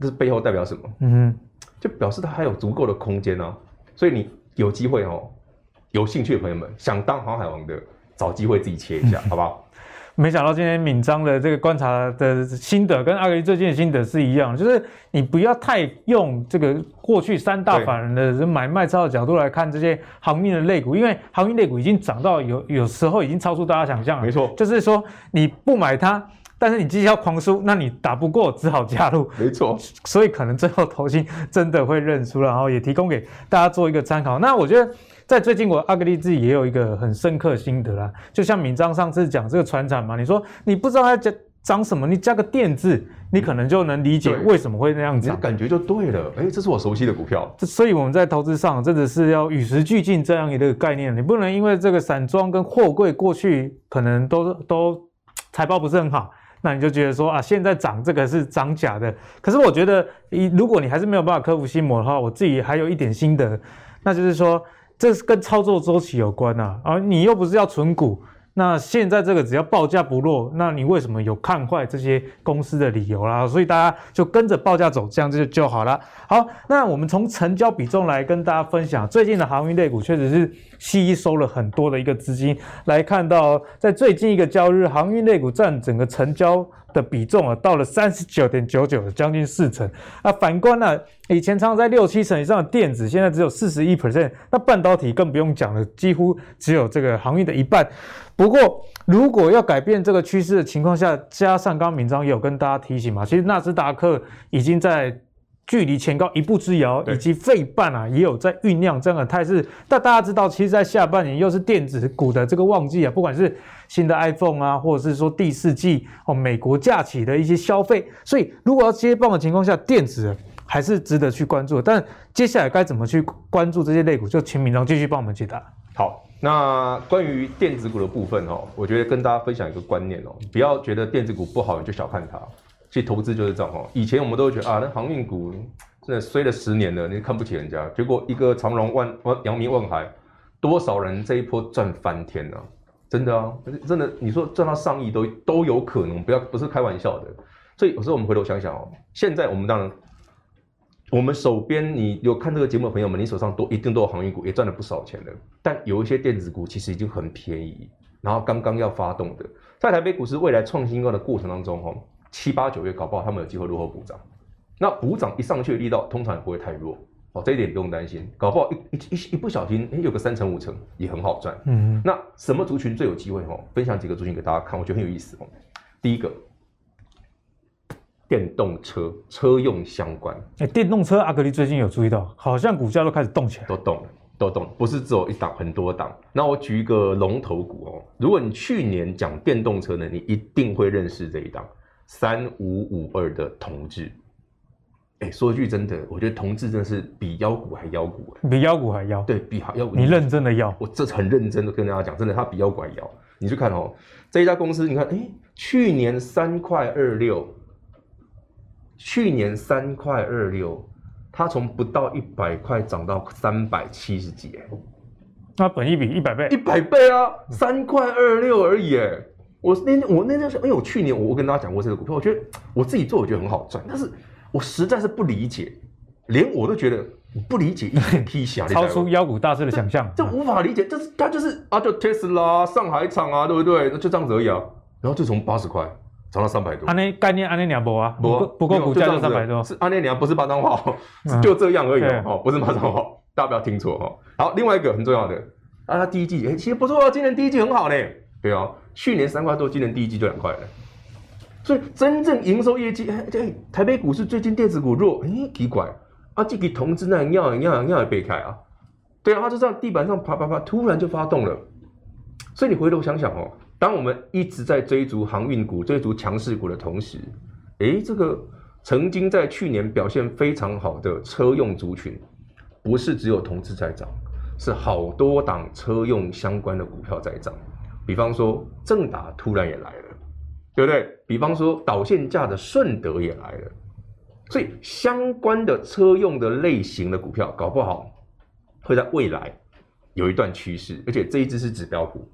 这是背后代表什么？嗯，就表示它还有足够的空间啊。所以你有机会哦，有兴趣的朋友们，想当航海王的，找机会自己切一下，好不好？没想到今天閔漳的这个观察的心得跟阿格力最近的心得是一样，就是你不要太用这个过去三大法人的买卖超的角度来看这些航运的类股，因为航运类股已经涨到有时候已经超出大家想象了。没错，就是说你不买它，但是你绩效狂输，那你打不过只好加入。没错，所以可能最后投信真的会认输，然后也提供给大家做一个参考。那我觉得，在最近，我阿格力自己也有一个很深刻的心得啦。就像闵漳上次讲这个传产嘛，你说你不知道它涨什么，你加个电字，你可能就能理解为什么会那样涨，感觉就对了。哎，这是我熟悉的股票。所以我们在投资上真的是要与时俱进这样一个概念，你不能因为这个散装跟货柜过去可能都财报不是很好，那你就觉得说啊，现在涨这个是涨假的。可是我觉得，如果你还是没有办法克服心魔的话，我自己还有一点心得，那就是说，这是跟操作周期有关啊，你又不是要存股，那现在这个只要报价不落，那你为什么有看坏这些公司的理由啦？所以大家就跟着报价走，这样就好了。好，那我们从成交比重来跟大家分享，最近的航运类股确实是吸收了很多的一个资金。来看到，在最近一个交易日，航运类股占整个成交的比重啊，到了 39.99%， 将近40%。那反观呢，以前常在6-7成以上的电子，现在只有 41%。那半导体更不用讲了，几乎只有这个航运的一半。不过，如果要改变这个趋势的情况下，加上刚刚闵漳也有跟大家提醒嘛，其实纳斯达克已经在距离前高一步之遥，以及费半啊也有在酝酿这样的态势。但大家知道，其实在下半年又是电子股的这个旺季啊，不管是新的 iPhone 啊，或者是说第四季美国假期的一些消费，所以如果要接棒的情况下，电子还是值得去关注的。但接下来该怎么去关注这些类股，就请闵漳继续帮我们解答。好，那关于电子股的部分哦，我觉得跟大家分享一个观念哦，不要觉得电子股不好你就小看它。其实投资就是这样哦，以前我们都觉得啊，那航运股真的衰了10年了，你看不起人家。结果一个长荣、阳明、万海，多少人这一波赚翻天啊！真的啊，真的，你说赚到上亿都有可能，不是开玩笑的。所以有时候我们回头想想哦，现在我们当然，我们手边你有看这个节目的朋友们，你手上一定都有航运股，也赚了不少钱了。但有一些电子股其实已经很便宜，然后刚刚要发动的，在台北股市未来创新高的过程当中哦。7、8、9月搞不好他们有机会落后补涨，那补涨一上去的力道通常也不会太弱哦，这一点你不用担心。搞不好一不小心，有个3成5成也很好赚。嗯，那什么族群最有机会哦？分享几个族群给大家看，我觉得很有意思哦。第一个，电动车车用相关。电动车阿格力最近有注意到，好像股价都开始动起来，都动，不是只有一档，很多档。那我举一个龙头股哦，如果你去年讲电动车呢，你一定会认识这一档。3552的同志，说句真的，我觉得同志真的是比妖股还妖股，比妖股还妖，对，比妖股。你认真的妖，我这很认真的跟大家讲，真的，它比妖股还妖。你去看哦，这一家公司，你看，去年3.26，它从不到100块涨到370几，那本益比100倍，100倍啊，3.26而已，我那天想，我去年我跟大家讲过这个股票，我觉得我自己做我觉得很好赚，但是我实在是不理解，连我都觉得我不理解1.P小，超出妖股大师的想象，这无法理解，它就是啊，就 Tesla 上海厂啊，对不对？就这样子而已啊，然后就从80块涨到300多，概念安尼两波啊，不过股价就300多，是安尼两，不是骂脏话，就这样而已哦，不是骂脏话，大家不要听错哦。好，另外一个很重要的，它第一季其实不错啊，今年第一季很好嘞，对啊。去年3块多，今年第一季就2块了，所以真正营收业绩，台北股市最近电子股弱，奇怪啊，这个同志那一样也被开啊，对啊，它就这样地板上啪啪啪，突然就发动了，所以你回头想想哦，当我们一直在追逐航运股、追逐强势股的同时，诶，这个曾经在去年表现非常好的车用族群，不是只有同志在涨，是好多档车用相关的股票在涨。比方说正达突然也来了，对不对？比方说导线架的顺德也来了，所以相关的车用的类型的股票，搞不好会在未来有一段趋势，而且这一支是指标股。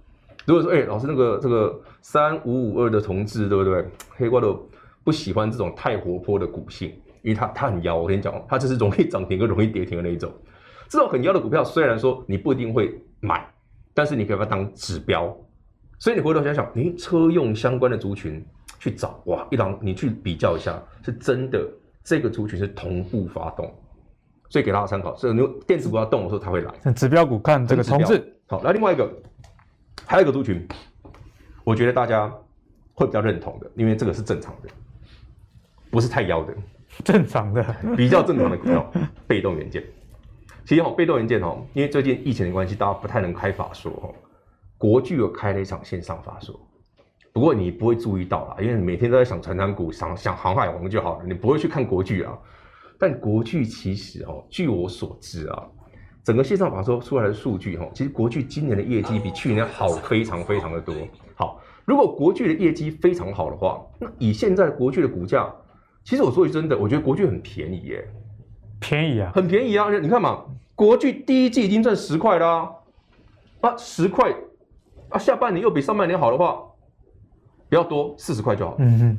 如果说，哎，老师那个这个3552的同志，对不对？黑瓜都不喜欢这种太活泼的股性，因为它很妖。我跟你讲，它这是容易涨停跟容易跌停的那一种。这种很妖的股票，虽然说你不一定会买，但是你可以把它当指标。所以你回头想想，你车用相关的族群去找，哇，一档你去比较一下，是真的这个族群是同步发动。所以给大家参考，所以你电子股要动的时候，它会来。像指标股看这个同志。好，来另外一个。还有一个族群，我觉得大家会比较认同的，因为这个是正常的，不是太妖的，正常的比较正常的股票，被动元件。其实哦，被动元件哦，因为最近疫情的关系，大家不太能开法说哦。国巨有开了一场线上法说，不过你不会注意到啦，因为你每天都在想传产股、想航海王就好了，你不会去看国巨啊。但国巨其实哦，据我所知啊。整个线上法说出来的数据，其实国巨今年的业绩比去年好非常非常的多。好，如果国巨的业绩非常好的话，那以现在国巨的股价，其实我说句真的，我觉得国巨很便宜耶，便宜啊，很便宜啊！你看嘛，国巨第一季已经赚10块啦，啊，10块，啊，下半年又比上半年好的话，不要多，40块就好。嗯哼，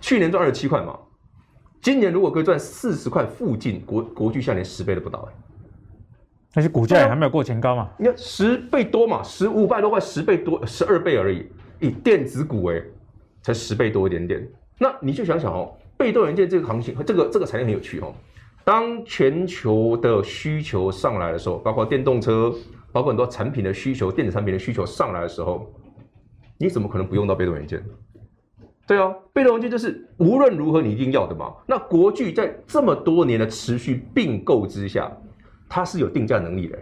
去年赚27块嘛，今年如果可以赚40块附近，国巨下年10倍都不到。但是股价也还没有过前高嘛？你看10倍多嘛，15倍多块，10倍多，12倍而已。以电子股才10倍多一点点。那你就想想哦，被动元件这个行情，这个产业很有趣哦。当全球的需求上来的时候，包括电动车，包括很多产品的需求，电子产品的需求上来的时候，你怎么可能不用到被动元件？对啊，被动元件就是无论如何你一定要的嘛。那国巨在这么多年的持续并购之下。它是有定价能力的，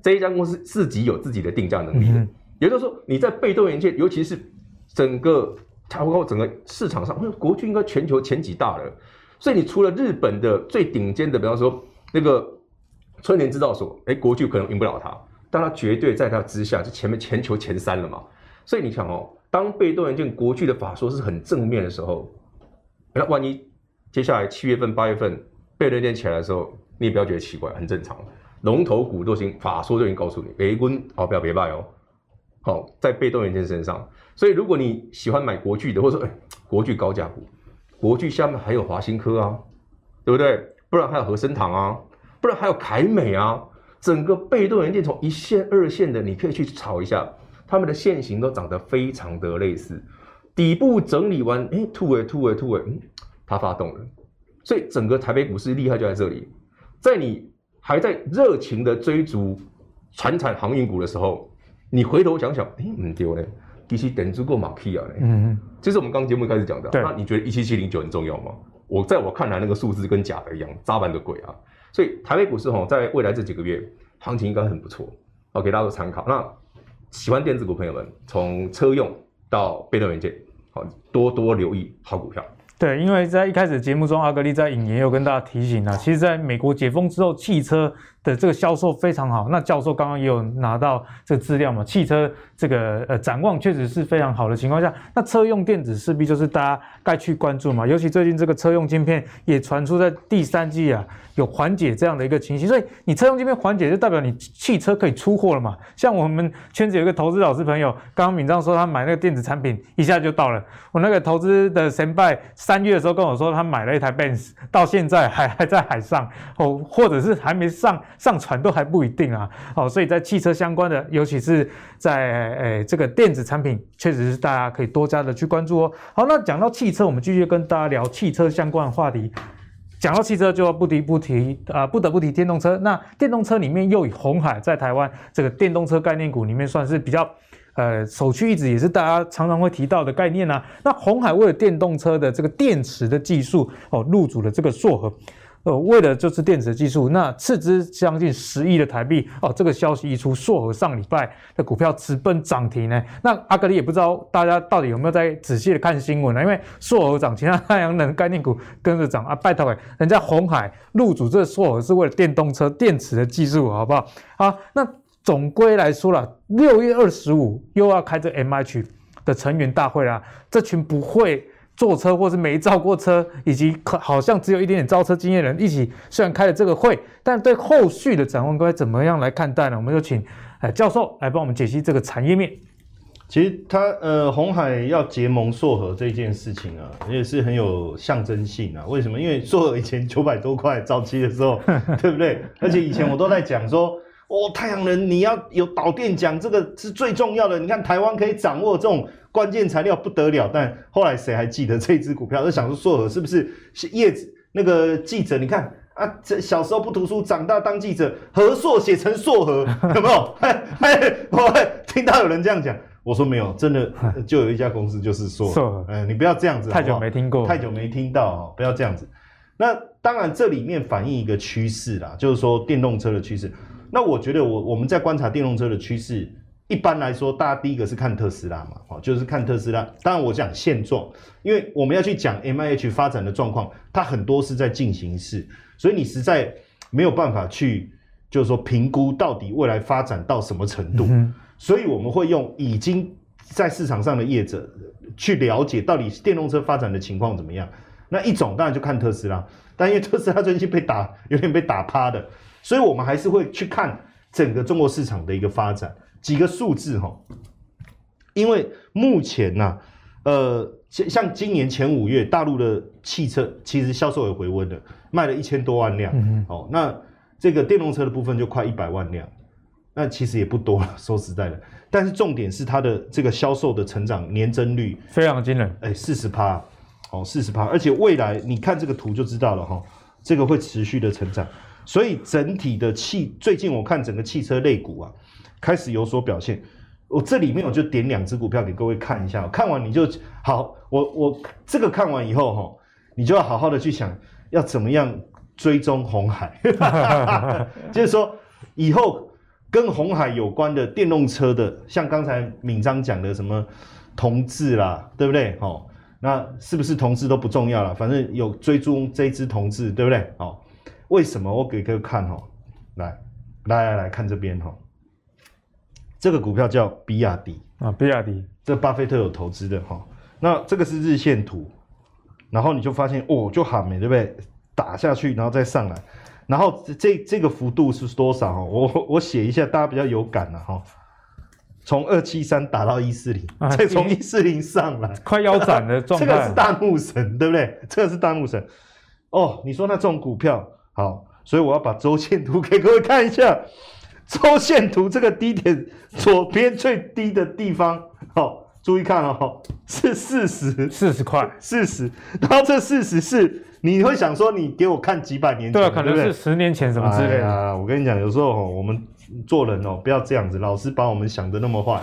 这一家公司自己有自己的定价能力的。也就是说，你在被动元件，尤其是整个市场上，国巨应该全球前几大了。所以你除了日本的最顶尖的，比方说那个春田制造所，国巨可能赢不了它，但它绝对在它之下，就全球前3了嘛。所以你想哦，当被动元件国巨的法说是很正面的时候，那万一接下来7月份、8月份被动元件起来的时候。你也不要觉得奇怪，很正常。龙头股都行，法说就已经告诉你，哎，滚，好，不要别卖哦。好，在被动元件身上，所以如果你喜欢买国巨的，或者说，国巨高价股，国巨下面还有华新科啊，对不对？不然还有和生堂啊，不然还有凯美啊。整个被动元件从1线、2线的，你可以去炒一下，他们的线型都长得非常的类似。底部整理完，哎，突围，它发动了。所以整个台北股市厉害就在这里。在你还在热情的追逐传产航运股的时候，你回头想想，不对呢，其实电子股也起来了。这是我们刚节目开始讲的。那你觉得17709很重要吗？在我看来，那个数字跟假的一样，渣板的鬼啊！所以台北股市在未来这几个月行情应该很不错，给大家做参考。那喜欢电子股朋友们，从车用到被动元件，多多留意好股票。对，因为在一开始节目中，阿格力在引言又跟大家提醒了，其实在美国解封之后，汽车的这个销售非常好。那教授刚刚也有拿到这个资料嘛，汽车这个展望确实是非常好的情况下，那车用电子势必就是大家该去关注嘛。尤其最近这个车用晶片也传出在第3季啊有缓解这样的一个情形，所以你车用晶片缓解就代表你汽车可以出货了嘛。像我们圈子有一个投资老师朋友，刚刚敏章说他买那个电子产品一下就到了，我那个投资的神拜。3月的时候跟我说，他买了一台 Benz， 到现在还在海上哦，或者是还没上船都还不一定啊。哦，所以在汽车相关的，尤其是在这个电子产品，确实是大家可以多加的去关注哦。好，那讲到汽车，我们继续跟大家聊汽车相关的话题。讲到汽车，就要不得不提电动车。那电动车里面又以鸿海在台湾这个电动车概念股里面算是比较。首屈一指也是大家常常会提到的概念啊。那鸿海为了电动车的这个电池的技术哦，入主了这个硕和。为了这次电子技术，那斥资将近10亿的台币哦，这个消息一出，硕禾上礼拜的股票直奔涨停呢。那阿格里也不知道大家到底有没有在仔细的看新闻呢？因为硕禾涨，其他太阳能概念股跟着涨啊，拜托哎，人家鸿海入主这硕禾是为了电动车电池的技术，好不好？啊，那总归来说啦，6月25又要开这 MIH 的成员大会啦，这群不会坐车或是没造过车，以及好像只有一点点造车经验的人一起，虽然开了这个会，但对后续的展望该怎么样来看待呢？我们就请教授来帮我们解析这个产业面。其实他鸿海要结盟硕禾这件事情啊，也是很有象征性啊。为什么？因为硕禾以前900多块早期的时候，对不对？而且以前我都在讲说，哦，太阳能你要有导电奖，这个是最重要的。你看台湾可以掌握这种关键材料不得了，但后来谁还记得这支股票？就想说硕禾是不是叶子那个记者？你看啊，这小时候不读书，长大当记者，和硕写成硕禾，有没有？我听到有人这样讲，我说没有，真的就有一家公司就是硕禾。你不要这样子，太久没听过，太久没听到哦，不要这样子。那当然，这里面反映一个趋势啦，就是说电动车的趋势。那我觉得我们在观察电动车的趋势。一般来说，大家第一个是看特斯拉嘛，哦，就是看特斯拉。当然，我讲现状，因为我们要去讲 MIH 发展的状况，它很多是在进行式，所以你实在没有办法去，就是说评估到底未来发展到什么程度。所以我们会用已经在市场上的业者去了解到底电动车发展的情况怎么样。那一种当然就看特斯拉，但因为特斯拉最近有点被打趴的，所以我们还是会去看整个中国市场的一个发展。几个数字齁，因为目前啊像今年前5月大陆的汽车其实销售也回温了，卖了1000多万辆、哦，那这个电动车的部分就快100万辆，那其实也不多了，说实在的。但是重点是它的这个销售的成长年增率非常惊人，40%，哦，40%，而且未来你看这个图就知道了齁，哦，这个会持续的成长。所以整体的最近我看整个汽车类股啊开始有所表现，我这里面我就点2只股票给各位看一下，看完你就好，我这个看完以后哈，你就要好好的去想要怎么样追踪鸿海，就是说以后跟鸿海有关的电动车的，像刚才闵漳讲的什么同志啦，对不对？哦，那是不是同志都不重要了，反正有追踪这只同志，对不对？哦，为什么我给各位看哦？来看这边哦。这个股票叫比亚迪啊，比亚迪，这巴菲特有投资的哈，哦。那这个是日线图，然后你就发现哦，就喊美，对不对？打下去，然后再上来，然后这个幅度是多少？哦，我写一下，大家比较有感了哈，哦。从273打到140，啊，再从140上来，快腰斩的状态。这个是大怒神，对不对？这个是大怒神。哦，你说那这种股票好，所以我要把周线图给各位看一下。周线图这个低点左边最低的地方，哦，注意看哦，是40块，然后这40是你会想说你给我看几百年前，对啊，可能是10年前什么之类的。哎，我跟你讲，有时候，哦，我们做人哦，不要这样子，老是把我们想的那么坏。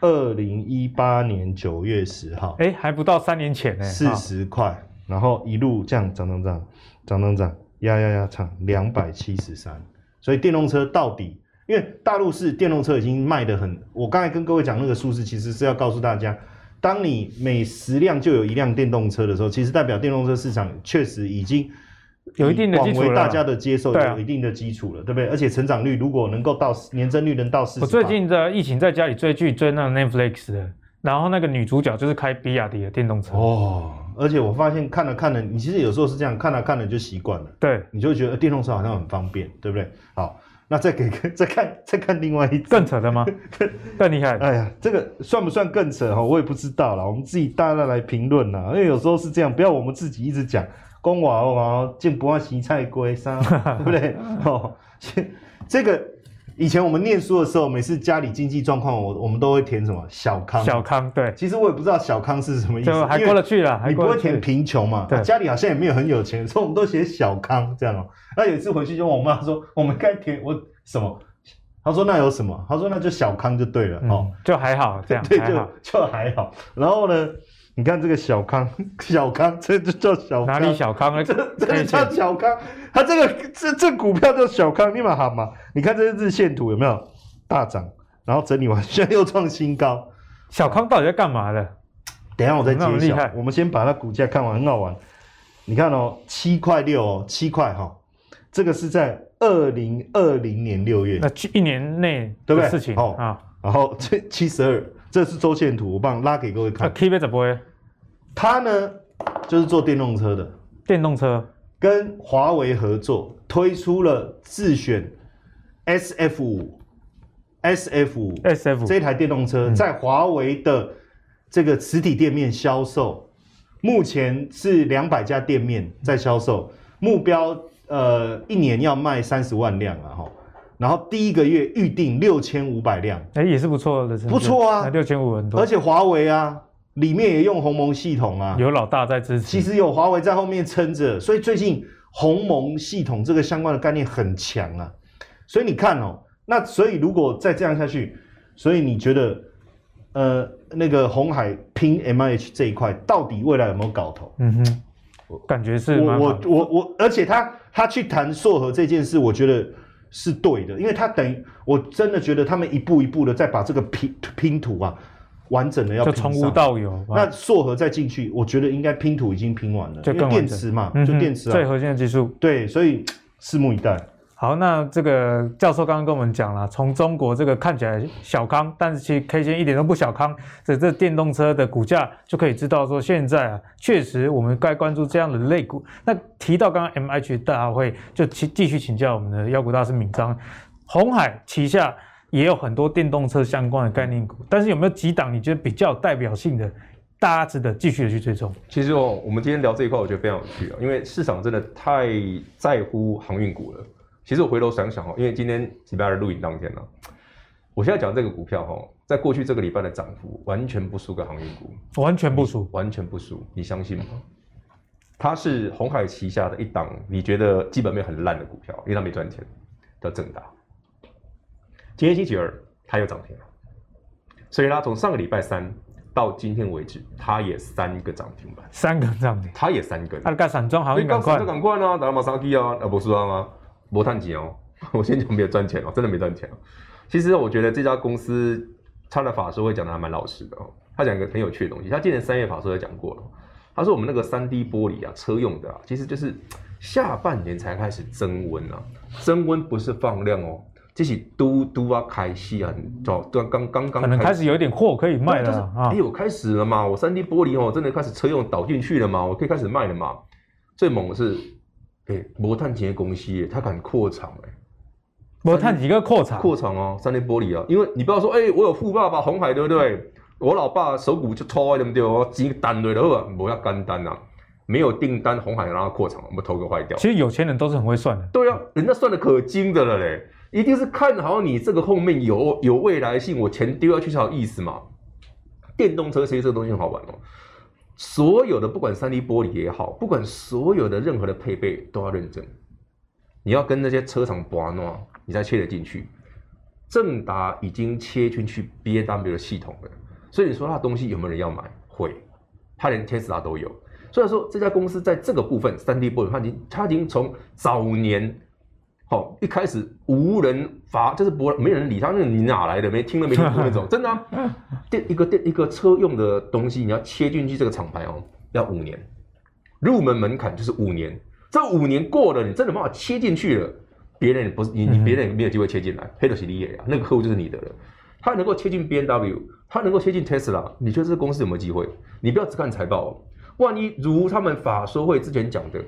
2018年9月10号，哎，还不到3年前呢，40块，然后一路这样涨，涨273。所以电动车到底，因为大陆是电动车已经卖得很，我刚才跟各位讲那个数字，其实是要告诉大家，当你每10辆就有1辆电动车的时候，其实代表电动车市场确实已经有一定的基础了，广为大家的接受，有一定的基础了，对不对？而且成长率如果能够到年增率能到40%，我最近的疫情在家里追剧追那个 Netflix 的，然后那个女主角就是开比亚迪的电动车哦。而且我发现看了，你其实有时候是这样，看了就习惯了，对，你就觉得电动车好像很方便，对不对？好，那再看另外一只更扯的吗？更厉害？哎呀，这个算不算更扯？我也不知道啦，我们自己大家来评论啦，因为有时候是这样，不要我们自己一直讲，公娃娃见不完洗菜龟啥，对不对？哦，这个以前我们念书的时候，每次家里经济状况，我们都会填什么小康。小康，对。其实我也不知道小康是什么意思，还过得去啦，你不会填贫穷嘛，啊？家里好像也没有很有钱，所以我们都写小康这样哦，喔。那有一次回去就问我妈说，我们该填我什么？她说那有什么？她说那就小康就对了哦，就还好这样。对，就还好。然后呢，你看这个小康，小康，这就叫小康。哪里小康？这叫小康。它这个这股票叫小康，你嘛好嘛？你看这日线图有没有大涨，然后整理完，现在又创新高。小康到底在干嘛的？等一下我再揭晓。我们先把它股价看完，很好玩。你看哦，7块6哦，7块哈、哦，这个是在2020年6月，那去一年内的事情，对不对？哦啊，然后这72。这是周线图，我帮拉给各位看。K 杯怎么会？他呢，就是做电动车的。电动车跟华为合作，推出了自选 SF5 这台电动车，在华为的这个实体店面销售，目前是200家店面在销售，目标一年要卖30万辆啊，哈。然后第一个月预定6500辆，哎，也是不错的，不错啊，6500很多。而且华为啊，里面也用鸿蒙系统啊，有老大在支持。其实有华为在后面撑着，所以最近鸿蒙系统这个相关的概念很强啊。所以你看哦，那所以如果再这样下去，所以你觉得那个鸿海拼 MIH 这一块到底未来有没有搞头？嗯哼，我感觉是我，而且他去谈硕和这件事，我觉得是对的，因为他等于我真的觉得他们一步一步的再把这个拼图啊，完整的要拼上，就从无到有。那硕和再进去，我觉得应该拼图已经拼完了，因为电池嘛，就电池啊，最核心的技术。对，所以拭目以待。好，那这个教授刚刚跟我们讲了，从中国这个看起来小康，但是其实 K 线一点都不小康的这电动车的股价，就可以知道说现在啊，确实我们该关注这样的类股。那提到刚刚 MIH 大会，就继续请教我们的妖股大师闵漳，鸿海旗下也有很多电动车相关的概念股，但是有没有几档你觉得比较有代表性的？大家值得继续的去追踪。其实哦，我们今天聊这一块，我觉得非常有趣啊，因为市场真的太在乎航运股了。其实我回头想想哈，因为今天礼拜二录影当天呢、啊，我现在讲这个股票哈，在过去这个礼拜的涨幅完全不输给航运股，完全不输，完全不输，你相信吗？它是鸿海旗下的一档，你觉得基本面很烂的股票，因为它没赚钱，叫正达。今天星期二它又涨停了，所以它从上个礼拜三到今天为止，它也3个涨停板，3个涨停，它也3个。它干散装航运，干散装港冠啊，打马沙基啊，不是啊。没赚钱哦，我先讲没有赚钱哦，真的没赚钱哦。其实我觉得这家公司他的法说会讲的还蛮老实的哦。他讲一个很有趣的东西，他今年3月法说也讲过了。他说我们那个 3D 玻璃啊，车用的啊，其实就是下半年才开始增温啊。增温不是放量哦，这是嘟啊开戏啊，刚可能开始有一点货可以卖了啊。就是我开始了嘛，我 3D 玻璃哦，真的开始车用导进去了嘛，我可以开始卖了嘛。最猛的是。哎，没赚钱的公司耶，他敢扩厂哎，没赚几个扩厂，扩厂哦，3D玻璃啊，因为你不要说，哎，我有富爸爸鸿海对不对？我老爸手骨就抽对不对？我几单对了，不要干单啊，没有订单，鸿海让他扩厂，我们头给坏掉。其实有钱人都是很会算的，对啊，人家算的可精的了嘞，一定是看好你这个后面有未来性，我钱丢下去才有意思嘛。电动车其实这个东西很好玩哦。所有的不管 3D 玻璃也好，不管所有的任何的配备都要认证，你要跟那些车厂拔弄，你才切得进去。正达已经切进去 BMW 的系统了，所以你说它的东西有没有人要买？会，它连 Tesla 都有。虽然说这家公司在这个部分 3D 玻璃，它已经从早年，好一开始无人发，就是没人理它，那你哪来的？没听都没听过那种，真的啊。一个车用的东西，你要切进去这个厂牌哦，要5年，入门门槛就是5年。这5年过了，你真的没办法切进去了，别人不是你别人没有机会切进来，黑的是你呀，那个客户就是你的了。他能够切进 BMW， 他能够切进 Tesla， 你觉得这公司有没有机会？你不要只看财报哦，万一如他们法说会之前讲的。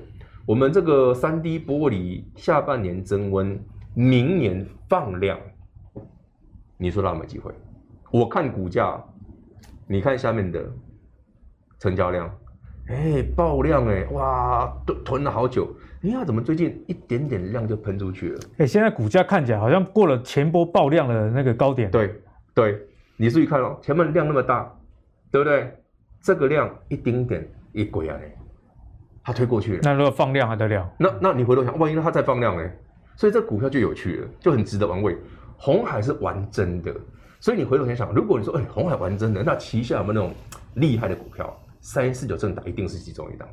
我们这个 3D 玻璃下半年增温，明年放量，你说它有没有机会？我看股价，你看下面的成交量，哎，爆量哎，哇，囤了好久。你看怎么最近一点点量就喷出去了？哎，现在股价看起来好像过了前波爆量的那个高点。对对，你注意看哦，前面量那么大，对不对？这个量一丁点一鬼啊嘞。它推过去了，那如果放量还得了？那你回头想，万一它再放量呢？所以这股票就有趣了，就很值得玩味。鸿海是玩真的，所以你回头想想，如果你说，哎，鸿海玩真的，那旗下有没有那种厉害的股票？ 3049政党一定是其中一档，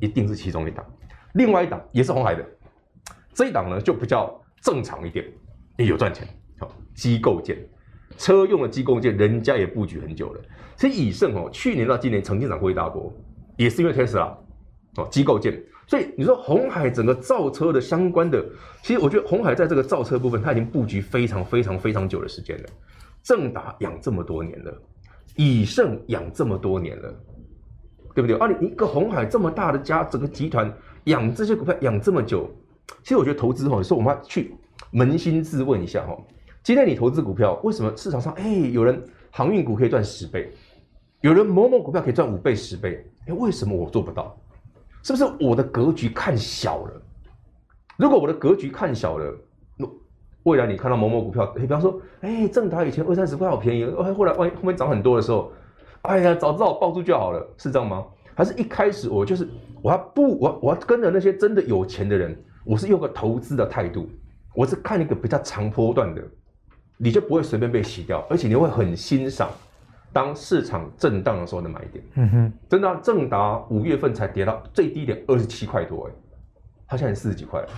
一定是其中一档。另外一档也是红海的，这一档呢就比较正常一点，也有赚钱。好，机构件，车用的机构件，人家也布局很久了。其实以盛哦，去年到今年曾经涨过一大波，也是因为 Tesla 哦，机构件。所以你说鸿海整个造车的相关的，其实我觉得鸿海在这个造车部分，它已经布局非常久的时间了。正达养这么多年了，以盛养这么多年了，对不对？啊，你一个鸿海这么大的家，整个集团养这些股票养这么久，其实我觉得投资哈，说我们要去扪心自问一下哈，今天你投资股票，为什么市场上有人航运股可以赚10倍，有人某某股票可以赚5倍、10倍，为什么我做不到？是不是我的格局看小了？如果我的格局看小了，未来你看到某某股票，比方说，正达以前20-30块好便宜，后来后面涨很多的时候，哎呀，早知道我抱住就好了，是这样吗？还是一开始我就是我要跟着那些真的有钱的人，我是用个投资的态度，我是看一个比较长波段的，你就不会随便被洗掉，而且你会很欣赏。当市场震荡的时候的买点，真的正达5月份才跌到最低点27块多，它现在40几块了。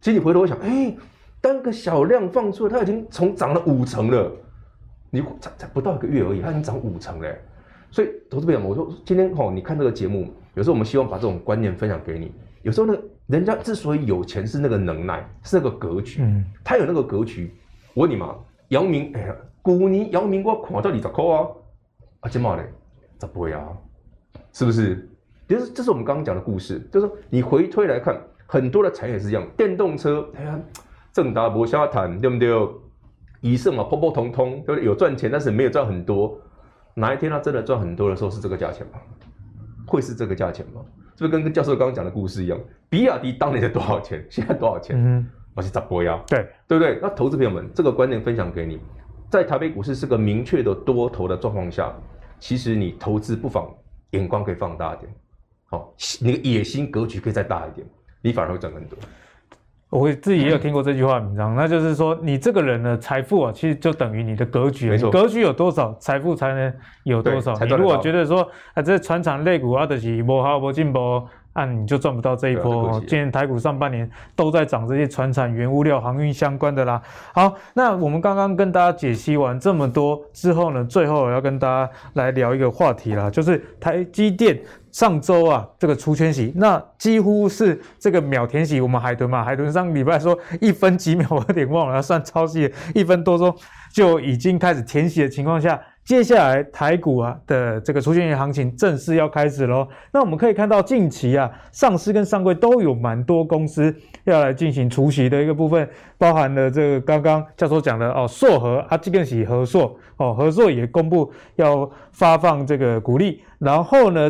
其实你回头想，单个小量放出来，它已经涨了5成了，你才不到一个月而已，它已经涨5成了。所以投资朋友们，我说今天你看这个节目，有时候我们希望把这种观念分享给你。有时候呢，人家之所以有钱，是那个能耐，是那个格局，他有那个格局。我问你嘛，姚明，去年姚明我看到20块啊，现在呢10倍啊，是不是？这是我们刚刚讲的故事，就是说你回推来看，很多的产业是一样，电动车，正达没啥谈，对不对？以盛嘛，普普通通，对不对？有赚钱，但是没有赚很多。哪一天他真的赚很多的时候，是这个价钱吗？会是这个价钱吗？是不是跟教授刚刚讲的故事一样？比亚迪当年是多少钱？现在多少钱？而且10倍啊，对不对？那投资朋友们，这个观念分享给你。在台北股市是个明确的多头的状况下，其实你投资不妨眼光可以放大一点，你的野心格局可以再大一点，你反而会赚更多。我自己也有听过这句话的文章，那就是说你这个人的财富其实就等于你的格局，你格局有多少，财富才能有多少。你如果觉得说这传产类股就是没好没进步，你就赚不到这一波。今年台股上半年都在涨这些传产、原物料、航运相关的啦。好，那我们刚刚跟大家解析完这么多之后呢，最后我要跟大家来聊一个话题啦，就是台积电上周这个除权息，那几乎是这个秒填息。我们海豚嘛，海豚上礼拜说1分几秒，我有点忘了，他算超息，1分多钟就已经开始填息的情况下。接下来台股的这个除权息行情正式要开始咯。那我们可以看到近期上市跟上柜都有蛮多公司要来进行除息的一个部分，包含了这个刚刚教授讲的硕和这个是和硕和硕也公布要发放这个股利，然后呢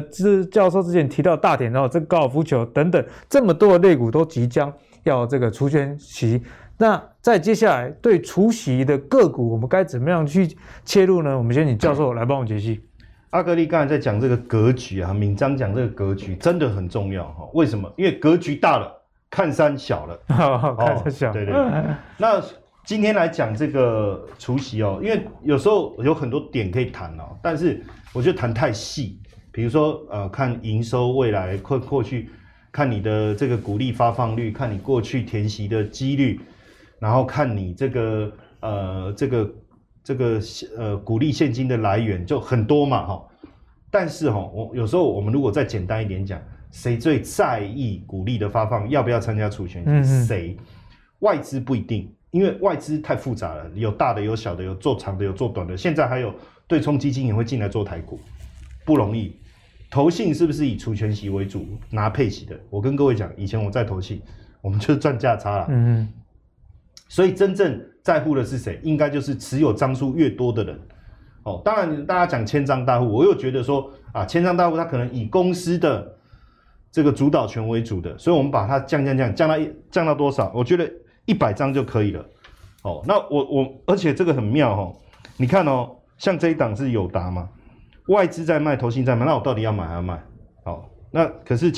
教授之前提到大田这个高尔夫球等等这么多的类股都即将要这个除权息。那在接下来对除息的个股，我们该怎么样去切入呢？我们先请教授来帮我解析。阿格力刚才在讲这个格局闵章讲这个格局真的很重要为什么？因为格局大了，看山小了。看山小。对。那今天来讲这个除息因为有时候有很多点可以谈但是我觉得谈太细，比如说看营收未来过去，看你的这个股利发放率，看你过去填息的几率。然后看你这个股利现金的来源就很多嘛但是有时候我们如果再简单一点讲，谁最在意股利的发放要不要参加除权息？谁？外资不一定，因为外资太复杂了，有大的有小的，有做长的有做短的，现在还有对冲基金也会进来做台股，不容易。投信是不是以除权息为主拿配息的？我跟各位讲，以前我在投信，我们就是赚价差啦。所以真正在乎的是谁？应该就是持有张数越多的人。当然大家讲千张大户，我又觉得说千张大户他可能以公司的这个主导权为主的，所以我们把它降到多少？我觉得100张就可以了。那而且这个很妙你看像这一档是友达嘛，外资在卖，投信在卖，那我到底要买还要卖？那可是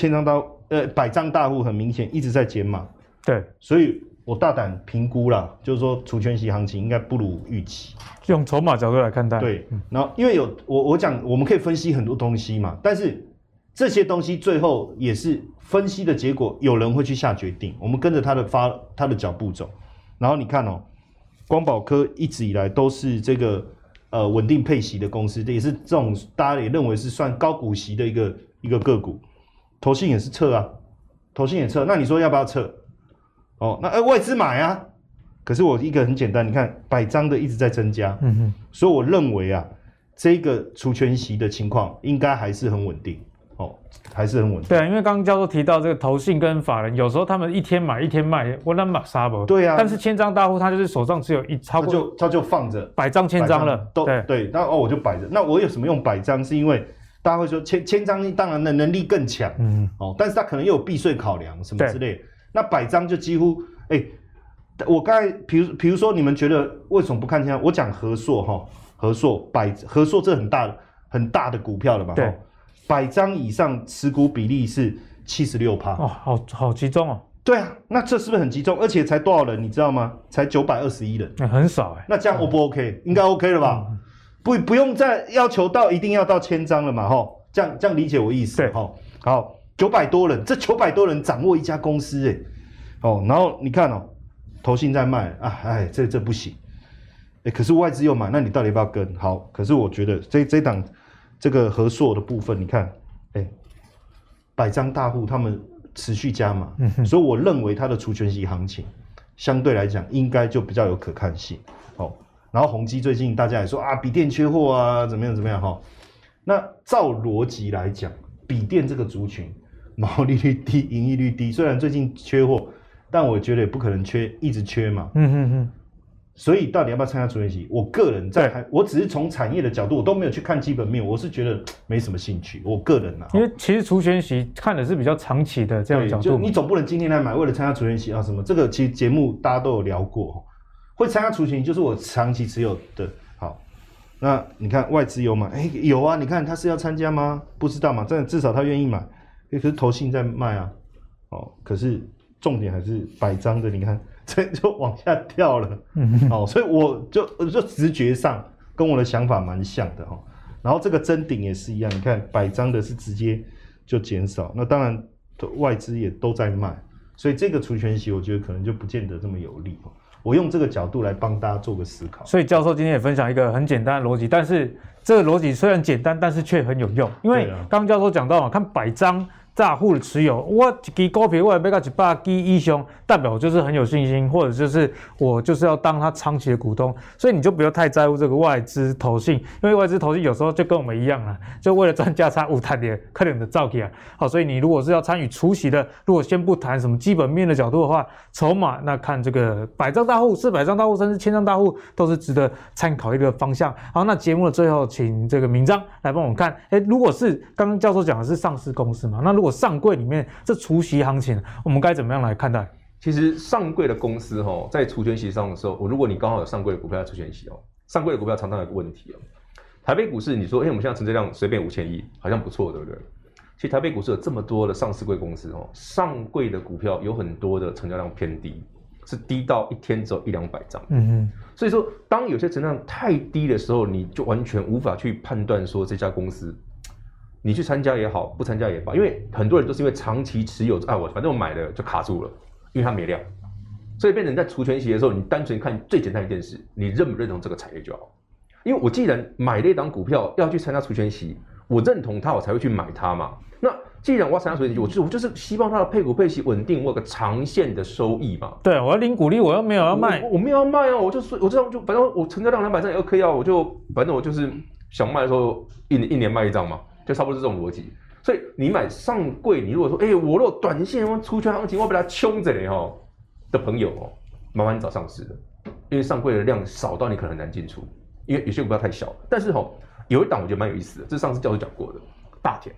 百张大户很明显一直在减码，对，所以我大胆评估啦，就是说除权息行情应该不如预期。用筹码角度来看待，对。然后因为有我讲，我们可以分析很多东西嘛，但是这些东西最后也是分析的结果，有人会去下决定，我们跟着他的脚步走。然后你看哦，光宝科一直以来都是这个稳定配息的公司，也是这种大家也认为是算高股息的一个个股。投信也是撤啊，投信也撤，那你说要不要撤？哦，那外资买啊，可是我一个很简单，你看百张的一直在增加，所以我认为啊，这个除权息的情况应该还是很稳定，哦，还是很稳定。对啊，因为刚刚教授提到这个投信跟法人，有时候他们一天买一天卖，我那马杀不？对啊，但是千张大户他就是手上只有超过他就放着百张千张了，对，那哦我就摆着，那我有什么用百张？是因为大家会说千张当然能力更强，哦，但是他可能又有避税考量什么之类的。那百张就几乎，哎，我刚才比如说，你们觉得为什么不看现在？我讲和硕哈，和硕这很大的股票了嘛，对，百张以上持股比例是76%，哦，好集中哦。对啊，那这是不是很集中？而且才多少人，你知道吗？才921人，很少哎。那这样 O 不 OK？应该 OK 了吧？不用再要求到一定要到千张了嘛，哈，这样理解我意思，哈，好。900多人，这900多人掌握一家公司，哎，哦，然后你看哦，投信在卖啊，哎，这不行，哎，可是外资又买，那你到底要不要跟？好，可是我觉得这档这个和硕的部分，你看，哎，百张大户他们持续加码，所以我认为它的除权息行情相对来讲应该就比较有可看性，哦，然后宏碁最近大家也说啊，笔电缺货啊，怎么样哈，哦，那照逻辑来讲，笔电这个族群。毛利率低，盈利率低，虽然最近缺货，但我觉得也不可能一直缺嘛。所以到底要不要参加除权息？我个人我只是从产业的角度，我都没有去看基本面，我是觉得没什么兴趣。我个人啊，因为其实除权息看的是比较长期的这样的角度，就你总不能今天来买，为了参加除权息啊什么？这个其实节目大家都有聊过，会参加除权息就是我长期持有的。好，那你看外资有买，哎，有啊，你看他是要参加吗？不知道嘛，但至少他愿意买。可是投信在卖啊，哦，可是重点还是百张的，你看这就往下掉了，哦，所以我就直觉上跟我的想法蛮像的哈，哦。然后这个增顶也是一样，你看百张的是直接就减少，那当然外资也都在卖，所以这个除权息我觉得可能就不见得这么有利，哦。我用这个角度来帮大家做个思考。所以教授今天也分享一个很简单的逻辑，但是这个逻辑虽然简单，但是却很有用，因为刚教授讲到嘛，看百张。大户的持有，我一支股票我要买到100支以上，代表我就是很有信心，或者就是我就是要当他长期的股东，所以你就不要太在乎这个外资投信，因为外资投信有时候就跟我们一样啦，就为了赚价差，有赚的可能就走起来。好，所以你如果是要参与除息的，如果先不谈什么基本面的角度的话，筹码那看这个百张大户、400张大户，甚至1000张大户都是值得参考一个方向。好，那节目的最后，请这个明章来帮我们看，欸，如果是刚刚教授讲的是上市公司嘛，那如果上柜里面这除息行情，我们该怎么样来看待？其实上柜的公司哦，在除权息上的时候，如果你刚好有上柜的股票在除权息哦，上柜的股票常常有个问题哦。台北股市你说，哎，我们现在成交量随便5000亿，好像不错，对不对？其实台北股市有这么多的上市柜公司哦，上柜的股票有很多的成交量偏低，是低到一天只有100-200张。所以说，当有些成交量太低的时候，你就完全无法去判断说这家公司。你去参加也好，不参加也罢，因为很多人都是因为长期持有，啊，我反正我买了就卡住了，因为它没量，所以变成在除权息的时候，你单纯看最简单一件事，你认不认同这个产业就好。因为我既然买了一档股票要去参加除权息，我认同它，我才会去买它嘛。那既然我要参加除权息，我就是希望它的配股配息稳定，我有个长线的收益嘛。对，我要领股利，我又没有要卖，我没有要卖啊，我就反正我成交量200张也 OK 啊，我就反正我就是想卖的时候一年卖一张嘛。就差不多是这种逻辑，所以你买上柜，你如果说，哎，我若短线出圈行情，我把它冲着嘞哈的朋友哦，麻烦你找上市的，因为上柜的量少到你可能很难进出，因为有些股票太小。但是哦，有一档我觉得蛮有意思的，这是上次教授讲过的大田。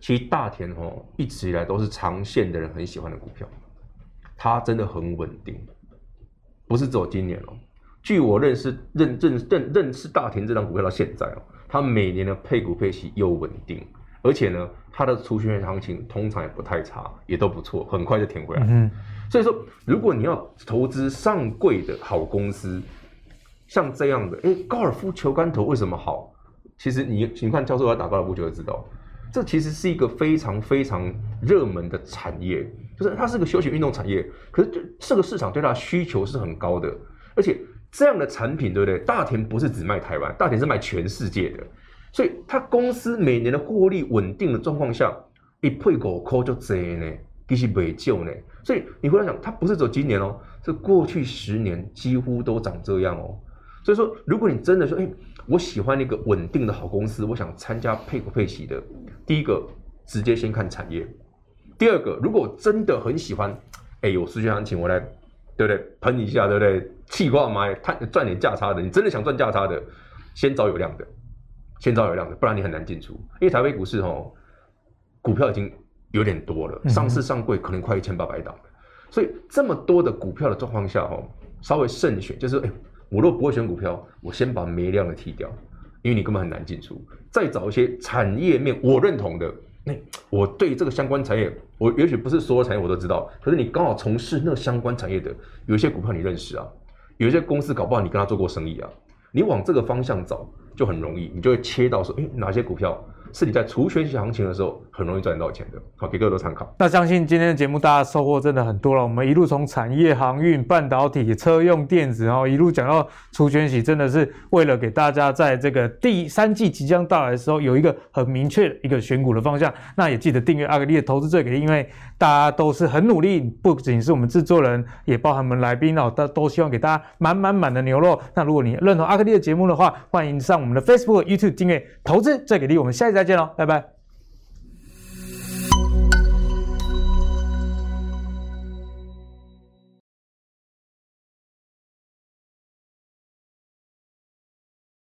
其实大田哦，一直以来都是长线的人很喜欢的股票，它真的很稳定，不是只有今年哦。据我认识大田这档股票到现在哦。它每年的配股配息又稳定，而且呢，它的除权行情通常也不太差，也都不错，很快就填回来。嗯，所以说，如果你要投资上柜的好公司，像这样的，哎，高尔夫球杆头为什么好？其实你看教授要打高尔夫球就知道，这其实是一个非常非常热门的产业，就是它是个休闲运动产业，可是这个市场对它的需求是很高的，而且这样的产品，对不对？大田不是只卖台湾，大田是卖全世界的，所以它公司每年的获利稳定的状况下，一配狗扣就贼呢，其实没救呢。所以你回来想，它不是走今年哦，这过去10年几乎都长这样哦。所以说，如果你真的说，哎，我喜欢一个稳定的好公司，我想参加配股配息的，第一个直接先看产业，第二个，如果我真的很喜欢，哎，有市场行情我来，对不对？喷一下，对不对？气挂买，赚点价差的，你真的想赚价差的，先找有量的，先找有量的，不然你很难进出。因为台北股市哦，股票已经有点多了，上市上柜可能快1800档了，所以这么多的股票的状况下哦，稍微慎选，就是哎。我若不会选股票，我先把没量的剔掉，因为你根本很难进出。再找一些产业面我认同的，欸、我对这个相关产业，我也许不是所有产业我都知道，可是你刚好从事那个相关产业的，有一些股票你认识啊，有一些公司搞不好你跟他做过生意啊，你往这个方向找就很容易，你就会切到说，哎、欸，哪些股票是你在除权息行情的时候很容易赚到钱的。好，给各位都参考。那相信今天的节目大家收获真的很多了，我们一路从产业、航运、半导体、车用电子，然后一路讲到除权息，真的是为了给大家在这个第三季即将到来的时候有一个很明确的一个选股的方向。那也记得订阅阿格力的投资最给力，因为大家都是很努力，不仅是我们制作人，也包含我们来宾哦，都希望给大家满的牛肉。那如果你认同阿格力的节目的话，欢迎上我们的 Facebook、YouTube 订阅投资最给力。我们下期再见喽，拜拜。